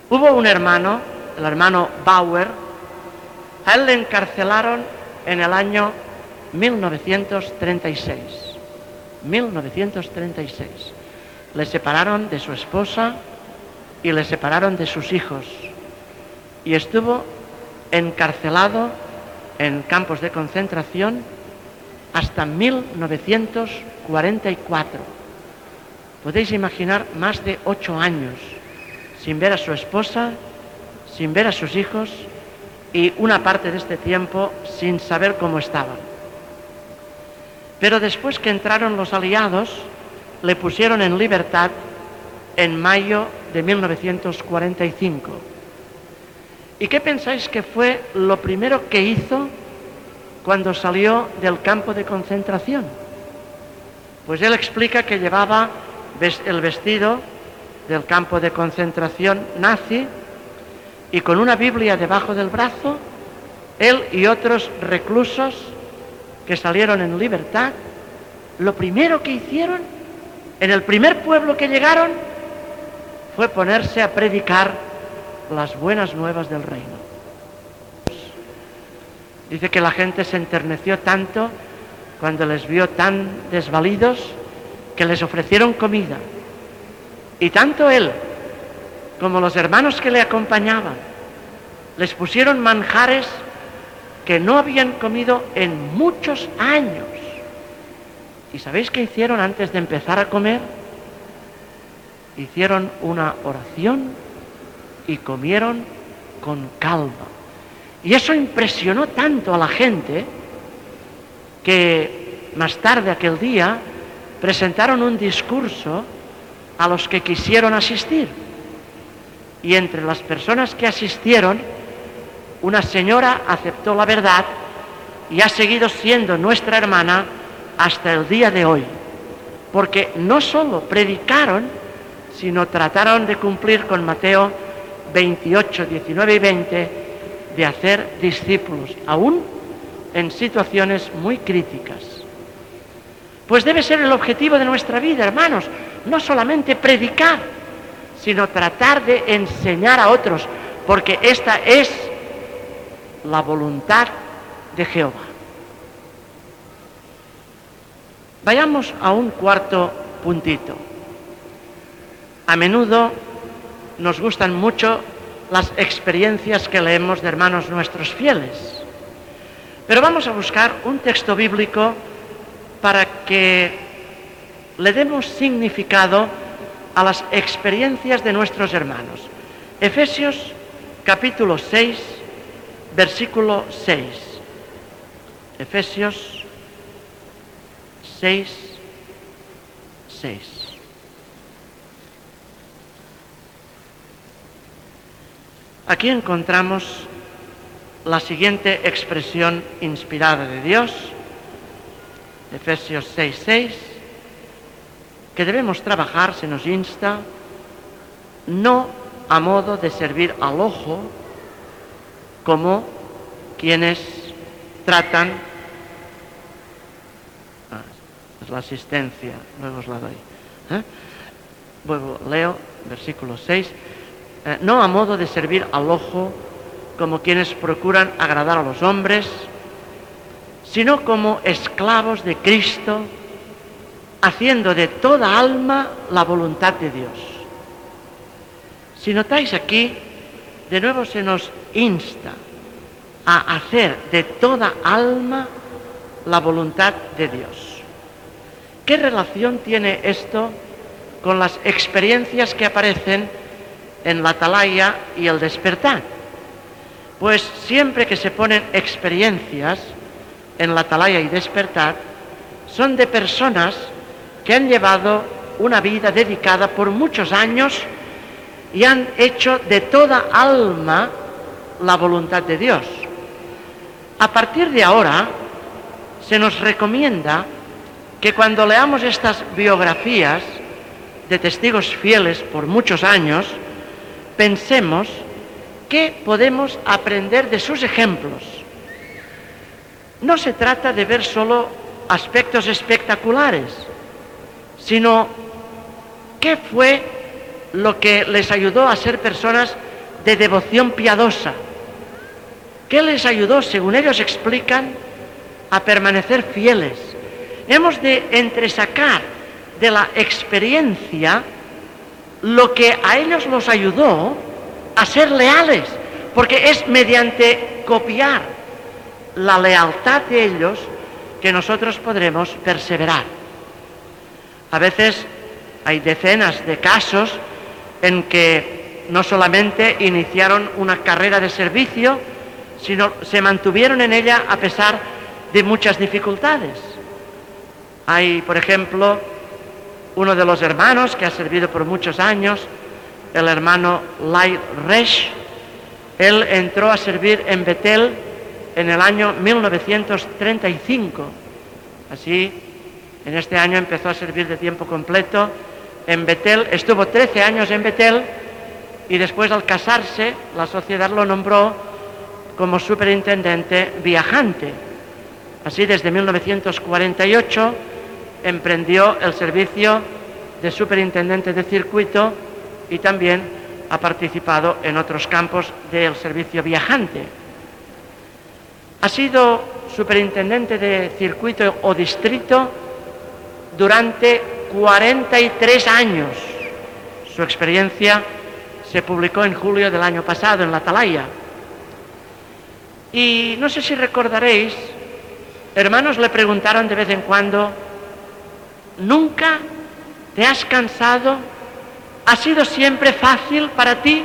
Hubo un hermano, el hermano Bauer, a él le encarcelaron en el año mil novecientos treinta y seis. mil novecientos treinta y seis. Le separaron de su esposa y le separaron de sus hijos. Y estuvo encarcelado en campos de concentración hasta mil novecientos cuarenta y cuatro. Podéis imaginar más de ocho años sin ver a su esposa, sin ver a sus hijos y una parte de este tiempo sin saber cómo estaban. Pero después que entraron los aliados, le pusieron en libertad en mayo de mil novecientos cuarenta y cinco. ¿Y qué pensáis que fue lo primero que hizo cuando salió del campo de concentración? Pues él explica que llevaba el vestido del campo de concentración nazi y con una Biblia debajo del brazo, él y otros reclusos que salieron en libertad, lo primero que hicieron en el primer pueblo que llegaron fue ponerse a predicar las buenas nuevas del reino. Dice que la gente se enterneció tanto cuando les vio tan desvalidos que les ofrecieron comida. Y tanto él como los hermanos que le acompañaban les pusieron manjares que no habían comido en muchos años. ¿Y sabéis qué hicieron antes de empezar a comer? Hicieron una oración y comieron con calma. Y eso impresionó tanto a la gente que más tarde aquel día presentaron un discurso a los que quisieron asistir. Y entre las personas que asistieron, una señora aceptó la verdad y ha seguido siendo nuestra hermana hasta el día de hoy. Porque no solo predicaron, sino trataron de cumplir con Mateo veintiocho, diecinueve y veinte, de hacer discípulos, aún en situaciones muy críticas. Pues debe ser el objetivo de nuestra vida, hermanos, no solamente predicar, sino tratar de enseñar a otros, porque esta es la voluntad de Jehová. Vayamos a un cuarto puntito. A menudo nos gustan mucho las experiencias que leemos de hermanos nuestros fieles. Pero vamos a buscar un texto bíblico para que le demos significado a las experiencias de nuestros hermanos. Efesios capítulo seis, versículo seis. Efesios seis, seis. Aquí encontramos la siguiente expresión inspirada de Dios, Efesios seis, seis, que debemos trabajar, se nos insta, no a modo de servir al ojo, como quienes tratan, ah, es la asistencia, luego os la doy, ¿eh? Luego leo, versículo seis, eh, no a modo de servir al ojo, como quienes procuran agradar a los hombres, sino como esclavos de Cristo, haciendo de toda alma la voluntad de Dios. Si notáis aquí, de nuevo se nos insta a hacer de toda alma la voluntad de Dios. ¿Qué relación tiene esto con las experiencias que aparecen en la atalaya y el despertar? Pues siempre que se ponen experiencias en la atalaya y despertar, son de personas que han llevado una vida dedicada por muchos años y han hecho de toda alma la voluntad de Dios. A partir de ahora, se nos recomienda que cuando leamos estas biografías de testigos fieles por muchos años, pensemos ¿qué podemos aprender de sus ejemplos? No se trata de ver solo aspectos espectaculares, sino qué fue lo que les ayudó a ser personas de devoción piadosa, qué les ayudó, según ellos explican, a permanecer fieles. Hemos de entresacar de la experiencia lo que a ellos los ayudó a ser leales, porque es mediante copiar la lealtad de ellos que nosotros podremos perseverar. A veces hay decenas de casos en que no solamente iniciaron una carrera de servicio, sino se mantuvieron en ella a pesar de muchas dificultades. Hay, por ejemplo, uno de los hermanos que ha servido por muchos años, el hermano Lyle Resh. Él entró a servir en Betel en el año mil novecientos treinta y cinco. Así, en este año empezó a servir de tiempo completo en Betel. Estuvo trece años en Betel y después, al casarse, la sociedad lo nombró como superintendente viajante. Así, desde mil novecientos cuarenta y ocho, emprendió el servicio de superintendente de circuito y también ha participado en otros campos del servicio viajante. Ha sido superintendente de circuito o distrito durante cuarenta y tres años. Su experiencia se publicó en julio del año pasado en la Atalaya. Y no sé si recordaréis, hermanos le preguntaron de vez en cuando, ¿nunca te has cansado? ¿Ha sido siempre fácil para ti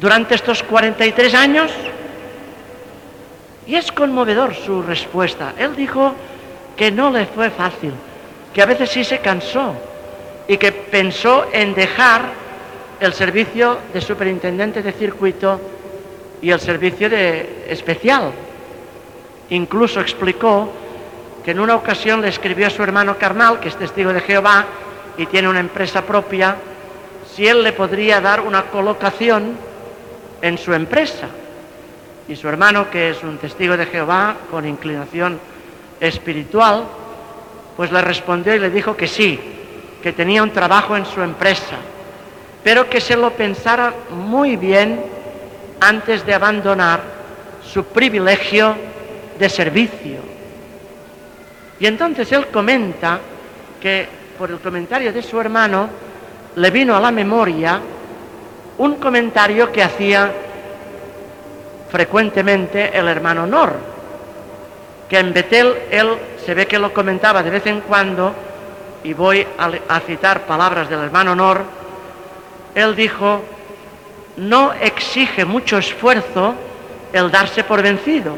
durante estos cuarenta y tres años? Y es conmovedor su respuesta. Él dijo que no le fue fácil, que a veces sí se cansó y que pensó en dejar el servicio de superintendente de circuito y el servicio de especial. Incluso explicó que en una ocasión le escribió a su hermano carnal, que es testigo de Jehová, y tiene una empresa propia, si él le podría dar una colocación en su empresa. Y su hermano, que es un testigo de Jehová con inclinación espiritual, pues le respondió y le dijo que sí, que tenía un trabajo en su empresa, pero que se lo pensara muy bien antes de abandonar su privilegio de servicio. Y entonces él comenta que por el comentario de su hermano le vino a la memoria un comentario que hacía frecuentemente el hermano Nor, que en Betel él se ve que lo comentaba de vez en cuando, y voy a, a citar palabras del hermano Nor. Él dijo: no exige mucho esfuerzo el darse por vencido,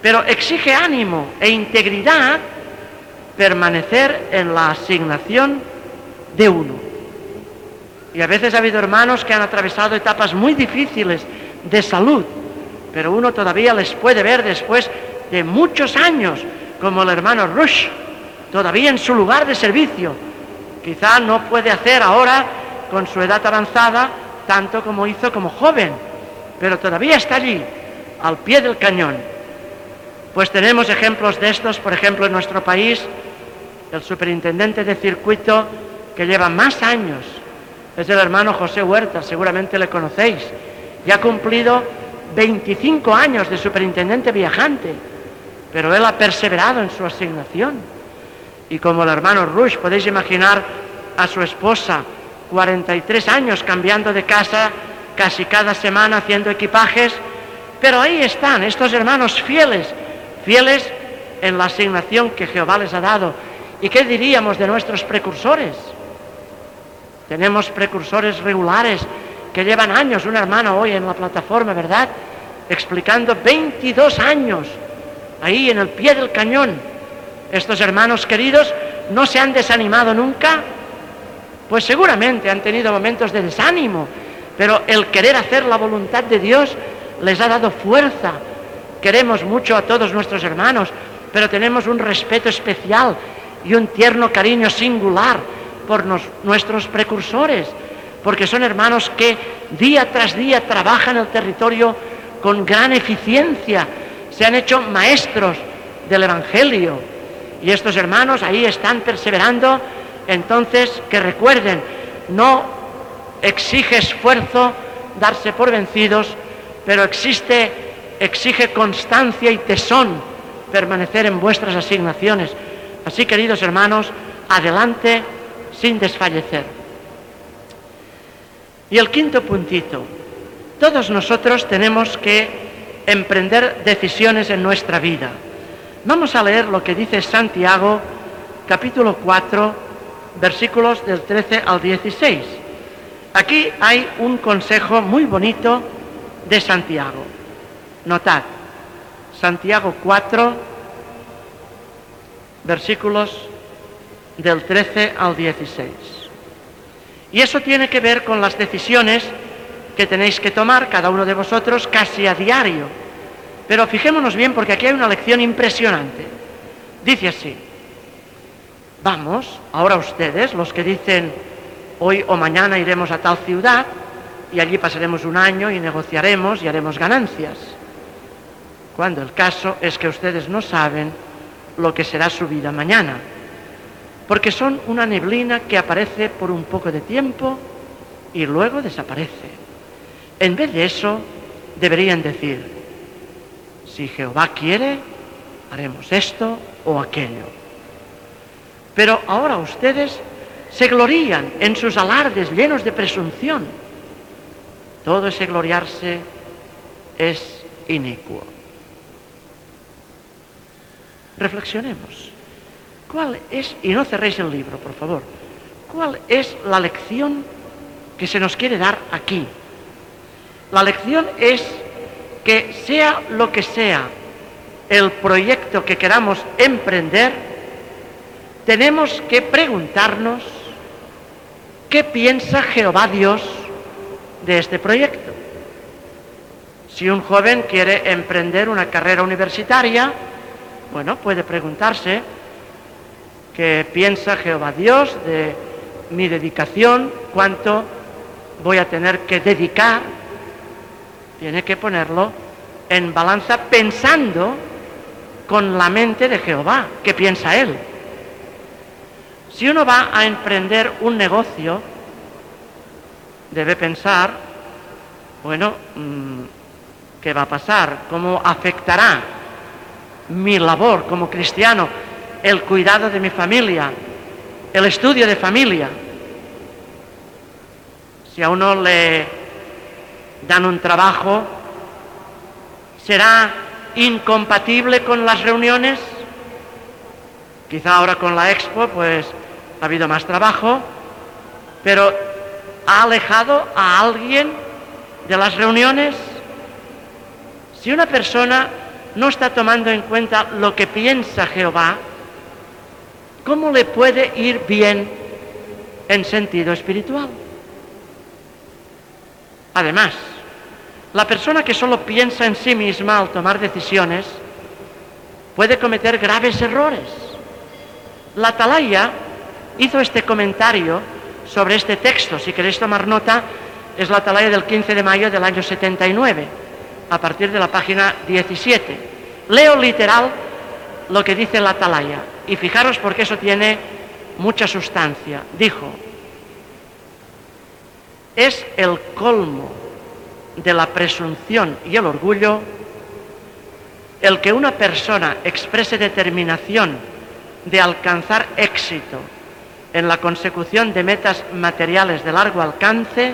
pero exige ánimo e integridad permanecer en la asignación de uno. Y a veces ha habido hermanos que han atravesado etapas muy difíciles de salud, pero uno todavía les puede ver después de muchos años, como el hermano Rush, todavía en su lugar de servicio. Quizá no puede hacer ahora, con su edad avanzada, tanto como hizo como joven, pero todavía está allí, al pie del cañón. Pues tenemos ejemplos de estos, por ejemplo, en nuestro país, el superintendente de circuito que lleva más años, es el hermano José Huerta, seguramente le conocéis, y ha cumplido veinticinco años de superintendente viajante, pero él ha perseverado en su asignación. Y como el hermano Rush, podéis imaginar a su esposa, cuarenta y tres años, cambiando de casa casi cada semana, haciendo equipajes, pero ahí están estos hermanos fieles, fieles en la asignación que Jehová les ha dado. ¿Y qué diríamos de nuestros precursores? Tenemos precursores regulares que llevan años, una hermana hoy en la plataforma, ¿verdad?, explicando veintidós años, ahí en el pie del cañón. Estos hermanos queridos no se han desanimado nunca. Pues seguramente han tenido momentos de desánimo, pero el querer hacer la voluntad de Dios les ha dado fuerza. Queremos mucho a todos nuestros hermanos, pero tenemos un respeto especial y un tierno cariño singular por nos, nuestros precursores, porque son hermanos que día tras día trabajan el territorio con gran eficiencia, se han hecho maestros del Evangelio, y estos hermanos ahí están perseverando. Entonces, que recuerden, no exige esfuerzo darse por vencidos, pero existe, exige constancia y tesón permanecer en vuestras asignaciones. Así, queridos hermanos, adelante sin desfallecer. Y el quinto puntito, todos nosotros tenemos que emprender decisiones en nuestra vida. Vamos a leer lo que dice Santiago, capítulo cuatro, versículos del trece al dieciséis. Aquí hay un consejo muy bonito de Santiago. Notad, Santiago cuatro, versículos del trece al dieciséis. Y eso tiene que ver con las decisiones que tenéis que tomar cada uno de vosotros casi a diario. Pero fijémonos bien, porque aquí hay una lección impresionante. Dice así: vamos, ahora ustedes, los que dicen hoy o mañana iremos a tal ciudad y allí pasaremos un año y negociaremos y haremos ganancias, cuando el caso es que ustedes no saben lo que será su vida mañana, porque son una neblina que aparece por un poco de tiempo y luego desaparece. En vez de eso, deberían decir: si Jehová quiere, haremos esto o aquello. Pero ahora ustedes se glorían en sus alardes llenos de presunción. Todo ese gloriarse es inicuo. Reflexionemos. ¿Cuál es, y no cerréis el libro, por favor, cuál es la lección que se nos quiere dar aquí? La lección es que, sea lo que sea el proyecto que queramos emprender, tenemos que preguntarnos: ¿qué piensa Jehová Dios de este proyecto? Si un joven quiere emprender una carrera universitaria, bueno, puede preguntarse: ¿qué piensa Jehová Dios de mi dedicación? ¿Cuánto voy a tener que dedicar? Tiene que ponerlo en balanza pensando con la mente de Jehová. ¿Qué piensa Él? Si uno va a emprender un negocio, debe pensar: bueno, ¿qué va a pasar? ¿Cómo afectará mi labor como cristiano, el cuidado de mi familia, el estudio de familia? Si a uno le dan un trabajo, ¿será incompatible con las reuniones. Quizá ahora con la expo, pues, ha habido más trabajo, pero ¿ha alejado a alguien de las reuniones? Si una persona no está tomando en cuenta lo que piensa Jehová, ¿cómo le puede ir bien en sentido espiritual? Además, la persona que solo piensa en sí misma al tomar decisiones puede cometer graves errores. La Atalaya hizo este comentario sobre este texto. Si queréis tomar nota, es la Atalaya del quince de mayo del año setenta y nueve, a partir de la página diecisiete. Leo literal lo que dice la Atalaya, y fijaros porque eso tiene mucha sustancia. Dijo: es el colmo de la presunción y el orgullo el que una persona exprese determinación de alcanzar éxito en la consecución de metas materiales de largo alcance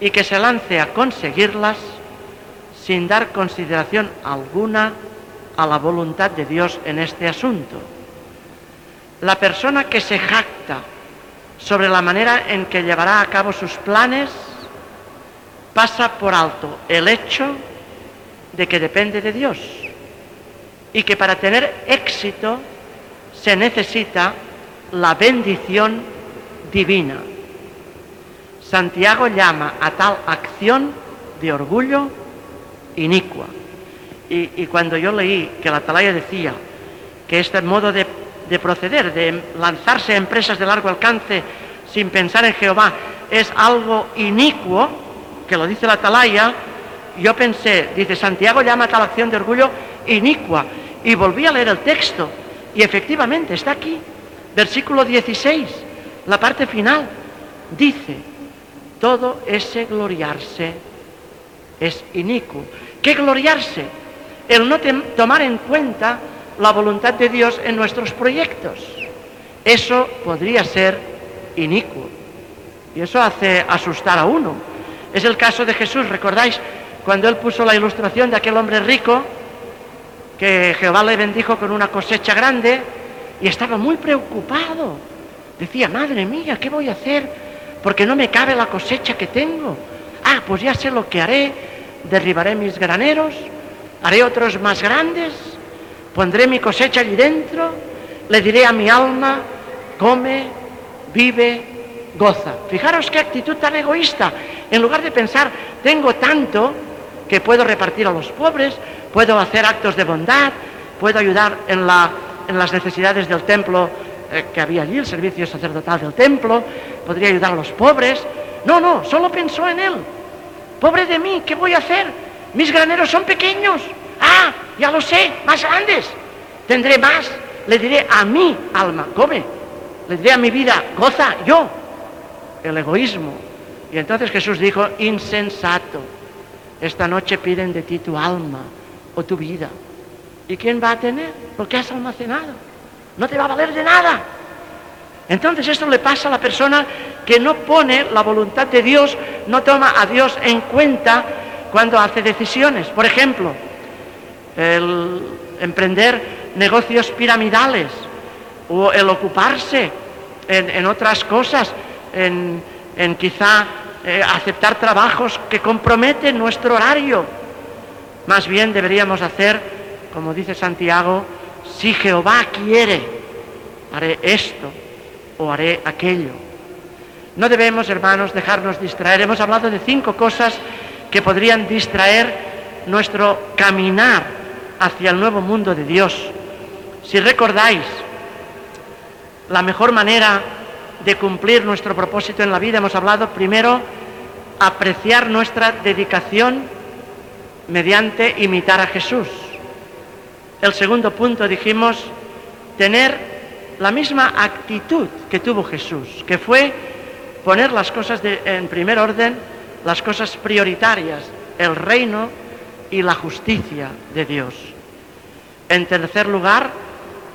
y que se lance a conseguirlas sin dar consideración alguna a la voluntad de Dios en este asunto. La persona que se jacta sobre la manera en que llevará a cabo sus planes pasa por alto el hecho de que depende de Dios y que para tener éxito se necesita la bendición divina. Santiago llama a tal acción de orgullo inicua. Y, y cuando yo leí que la Atalaya decía que este modo de, de proceder, de lanzarse a empresas de largo alcance sin pensar en Jehová, es algo inicuo, que lo dice la Atalaya, yo pensé, dice, Santiago llama a tal acción de orgullo inicua. Y volví a leer el texto, y efectivamente está aquí. Versículo dieciséis, la parte final, dice, todo ese gloriarse es inicuo. ¿Qué gloriarse? El no tomar en cuenta la voluntad de Dios en nuestros proyectos. Eso podría ser inicuo. Y eso hace asustar a uno. Es el caso de Jesús, ¿recordáis? Cuando él puso la ilustración de aquel hombre rico, que Jehová le bendijo con una cosecha grande, y estaba muy preocupado. Decía, madre mía, ¿qué voy a hacer? Porque no me cabe la cosecha que tengo. Ah, pues ya sé lo que haré. Derribaré mis graneros, haré otros más grandes, pondré mi cosecha allí dentro, le diré a mi alma, come, vive, goza. Fijaros qué actitud tan egoísta. En lugar de pensar, tengo tanto que puedo repartir a los pobres, puedo hacer actos de bondad, puedo ayudar en la... en las necesidades del templo, eh, que había allí, el servicio sacerdotal del templo, podría ayudar a los pobres. No, no, solo pensó en él. Pobre de mí, ¿qué voy a hacer? Mis graneros son pequeños. Ah, ya lo sé, más grandes. Tendré más. Le diré a mi alma, come. Le diré a mi vida, goza, yo. El egoísmo. Y entonces Jesús dijo, insensato, esta noche piden de ti tu alma o tu vida. ¿Y quién va a tener lo que has almacenado? No te va a valer de nada. Entonces esto le pasa a la persona que no pone la voluntad de Dios, no toma a Dios en cuenta cuando hace decisiones. Por ejemplo, el emprender negocios piramidales o el ocuparse en, en otras cosas, en, en quizá eh, aceptar trabajos que comprometen nuestro horario. Más bien deberíamos hacer, como dice Santiago, si Jehová quiere, haré esto o haré aquello. No debemos, hermanos, dejarnos distraer. Hemos hablado de cinco cosas que podrían distraer nuestro caminar hacia el nuevo mundo de Dios. Si recordáis, la mejor manera de cumplir nuestro propósito en la vida, hemos hablado primero, apreciar nuestra dedicación mediante imitar a Jesús. El segundo punto, dijimos, tener la misma actitud que tuvo Jesús, que fue poner las cosas de, en primer orden, las cosas prioritarias, el reino y la justicia de Dios. En tercer lugar,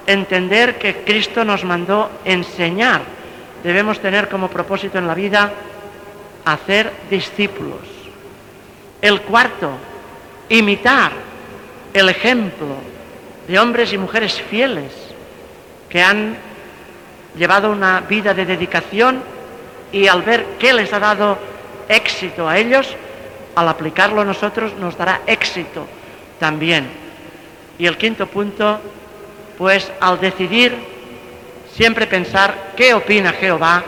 entender que Cristo nos mandó enseñar. Debemos tener como propósito en la vida hacer discípulos. El cuarto, imitar el ejemplo de hombres y mujeres fieles que han llevado una vida de dedicación, y al ver qué les ha dado éxito a ellos, al aplicarlo a nosotros nos dará éxito también. Y el quinto punto, pues al decidir, siempre pensar qué opina Jehová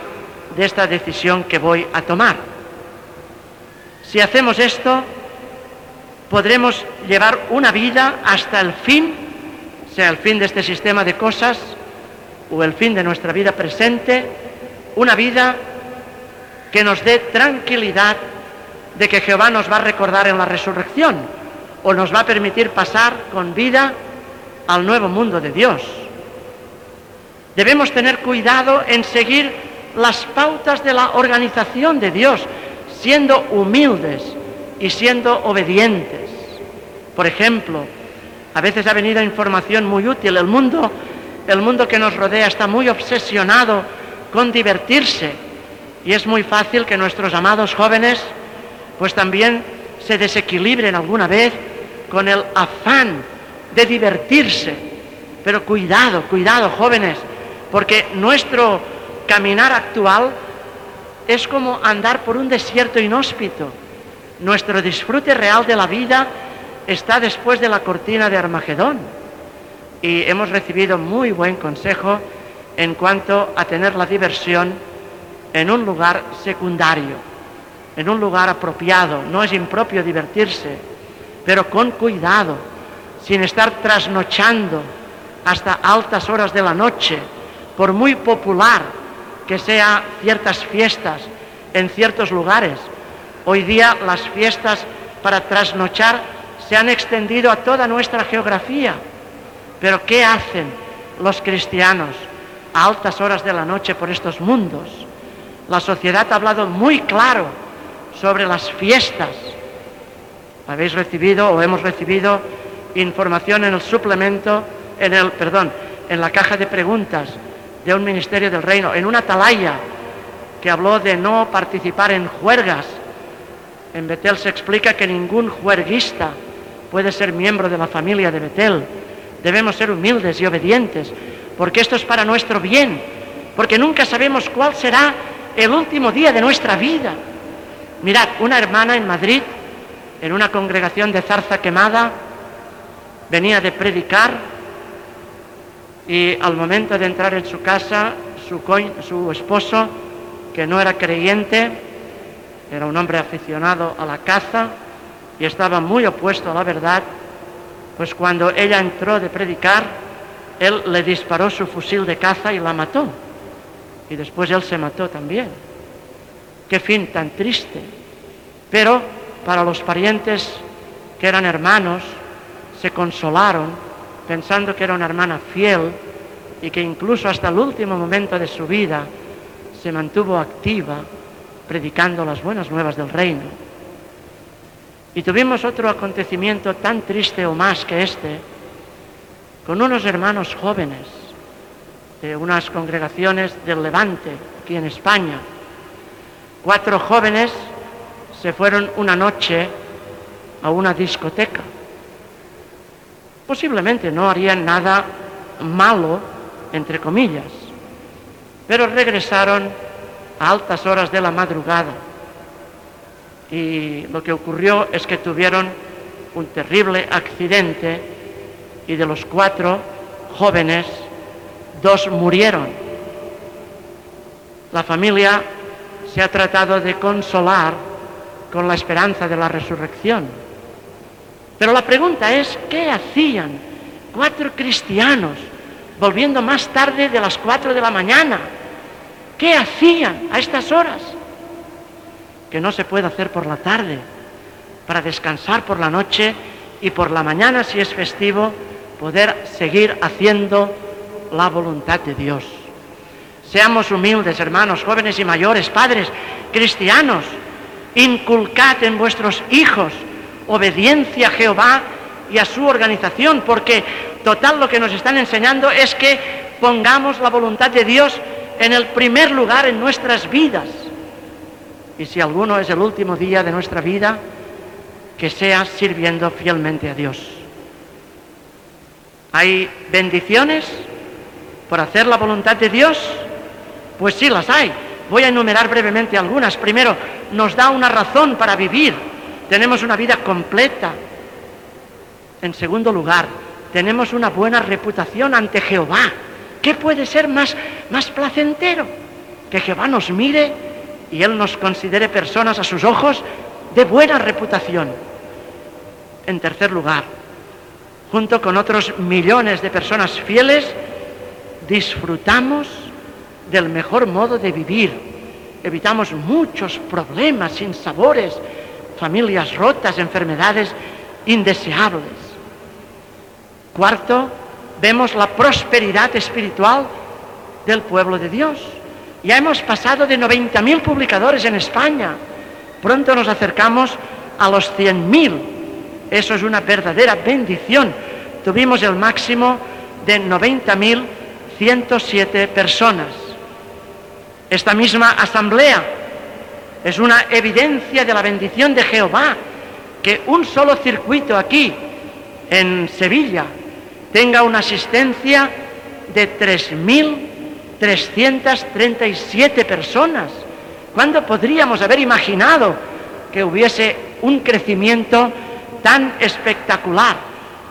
de esta decisión que voy a tomar. Si hacemos esto, podremos llevar una vida hasta el fin, sea el fin de este sistema de cosas o el fin de nuestra vida presente, una vida que nos dé tranquilidad de que Jehová nos va a recordar en la resurrección, o nos va a permitir pasar con vida al nuevo mundo de Dios. Debemos tener cuidado en seguir las pautas de la organización de Dios, siendo humildes y siendo obedientes. Por ejemplo, a veces ha venido información muy útil. El mundo, el mundo que nos rodea está muy obsesionado con divertirse, y es muy fácil que nuestros amados jóvenes pues también se desequilibren alguna vez con el afán de divertirse. Pero cuidado, cuidado jóvenes, porque nuestro caminar actual es como andar por un desierto inhóspito. Nuestro disfrute real de la vida está después de la cortina de Armagedón. Y hemos recibido muy buen consejo en cuanto a tener la diversión en un lugar secundario, en un lugar apropiado. No es impropio divertirse, pero con cuidado, sin estar trasnochando hasta altas horas de la noche, por muy popular que sean ciertas fiestas en ciertos lugares. Hoy día las fiestas para trasnochar se han extendido a toda nuestra geografía. Pero ¿qué hacen los cristianos a altas horas de la noche por estos mundos? La sociedad ha hablado muy claro sobre las fiestas. Habéis recibido o hemos recibido información en el suplemento, en el, perdón, en la caja de preguntas de un ministerio del reino, en una atalaya, que habló de no participar en juergas. En Betel se explica que ningún juerguista puede ser miembro de la familia de Betel. Debemos ser humildes y obedientes, porque esto es para nuestro bien, porque nunca sabemos cuál será el último día de nuestra vida. Mirad, una hermana en Madrid, en una congregación de Zarza Quemada, venía de predicar, y al momento de entrar en su casa, su, su esposo, que no era creyente, era un hombre aficionado a la caza y estaba muy opuesto a la verdad, pues cuando ella entró de predicar, él le disparó su fusil de caza y la mató. Y después él se mató también. Qué fin tan triste. Pero para los parientes que eran hermanos, se consolaron, pensando que era una hermana fiel y que incluso hasta el último momento de su vida se mantuvo activa predicando las buenas nuevas del reino. Y tuvimos otro acontecimiento tan triste o más que este, con unos hermanos jóvenes de unas congregaciones del Levante, aquí en España. Cuatro jóvenes se fueron una noche a una discoteca. Posiblemente no harían nada malo, entre comillas, pero regresaron a altas horas de la madrugada. Y lo que ocurrió es que tuvieron un terrible accidente, y de los cuatro jóvenes, dos murieron. La familia se ha tratado de consolar con la esperanza de la resurrección. Pero la pregunta es, ¿qué hacían cuatro cristianos volviendo más tarde de las cuatro de la mañana? ¿Qué hacían a estas horas? Que no se puede hacer por la tarde, para descansar por la noche y por la mañana, si es festivo, poder seguir haciendo la voluntad de Dios. Seamos humildes, hermanos, jóvenes y mayores, padres, cristianos, inculcad en vuestros hijos obediencia a Jehová y a su organización, porque total lo que nos están enseñando es que pongamos la voluntad de Dios en el primer lugar en nuestras vidas. Y si alguno es el último día de nuestra vida, que sea sirviendo fielmente a Dios. ¿Hay bendiciones por hacer la voluntad de Dios? Pues sí, las hay. Voy a enumerar brevemente algunas. Primero, nos da una razón para vivir. Tenemos una vida completa. En segundo lugar, tenemos una buena reputación ante Jehová. ¿Qué puede ser más, más placentero? Que Jehová nos mire y Él nos considere personas a sus ojos de buena reputación. En tercer lugar, junto con otros millones de personas fieles, disfrutamos del mejor modo de vivir. Evitamos muchos problemas, sinsabores, familias rotas, enfermedades indeseables. Cuarto, vemos la prosperidad espiritual del pueblo de Dios. Ya hemos pasado de noventa mil publicadores en España. Pronto nos acercamos a los cien mil. Eso es una verdadera bendición. Tuvimos el máximo de noventa mil ciento siete personas. Esta misma asamblea es una evidencia de la bendición de Jehová, que un solo circuito aquí, en Sevilla, tenga una asistencia de tres mil trescientas treinta y siete personas. ¿Cuándo podríamos haber imaginado que hubiese un crecimiento tan espectacular?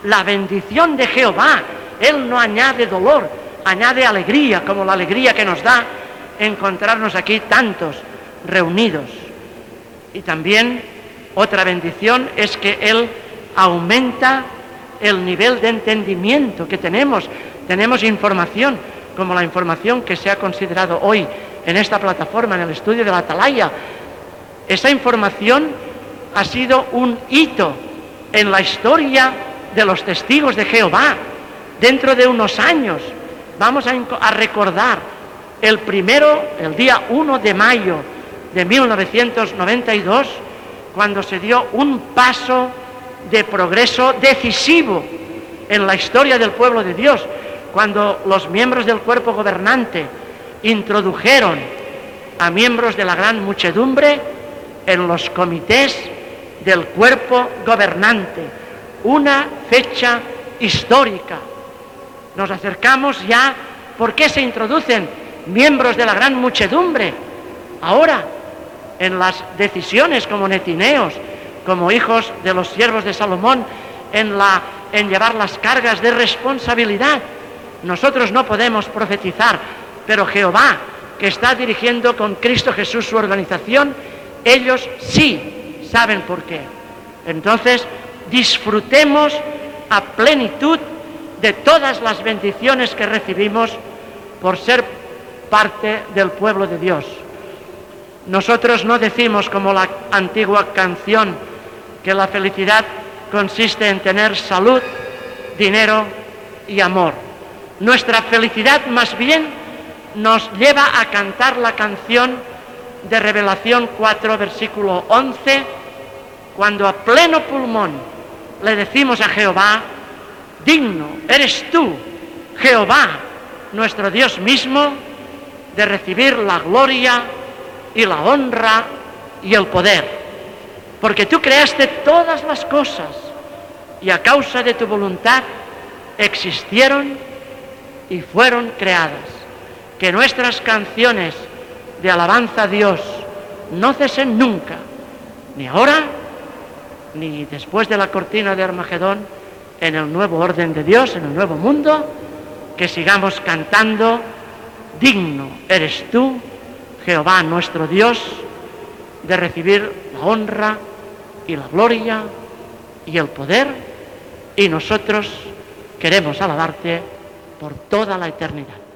La bendición de Jehová, Él no añade dolor, añade alegría, como la alegría que nos da encontrarnos aquí tantos reunidos. Y también otra bendición es que Él aumenta el nivel de entendimiento que tenemos. Tenemos información, como la información que se ha considerado hoy en esta plataforma, en el estudio de la Atalaya. Esa información ha sido un hito en la historia de los testigos de Jehová. Dentro de unos años vamos a, a recordar el primero, el día uno de mayo de mil novecientos noventa y dos, cuando se dio un paso de progreso decisivo en la historia del pueblo de Dios, cuando los miembros del cuerpo gobernante introdujeron a miembros de la gran muchedumbre en los comités del cuerpo gobernante. Una fecha histórica. Nos acercamos ya. ¿Por qué se introducen miembros de la gran muchedumbre ahora en las decisiones como netineos, como hijos de los siervos de Salomón, en, la, en llevar las cargas de responsabilidad? Nosotros no podemos profetizar, pero Jehová, que está dirigiendo con Cristo Jesús su organización, ellos sí saben por qué. Entonces, disfrutemos a plenitud de todas las bendiciones que recibimos por ser parte del pueblo de Dios. Nosotros no decimos, como la antigua canción, que la felicidad consiste en tener salud, dinero y amor. Nuestra felicidad más bien nos lleva a cantar la canción de Revelación cuatro, versículo once, cuando a pleno pulmón le decimos a Jehová: digno eres tú, Jehová, nuestro Dios mismo, de recibir la gloria y la honra y el poder, porque tú creaste todas las cosas y a causa de tu voluntad existieron y fueron creadas. Que nuestras canciones de alabanza a Dios no cesen nunca, ni ahora, ni después de la cortina de Armagedón, en el nuevo orden de Dios, en el nuevo mundo, que sigamos cantando: digno eres tú, Jehová nuestro Dios, de recibir la honra y la gloria y el poder, y nosotros queremos alabarte por toda la eternidad.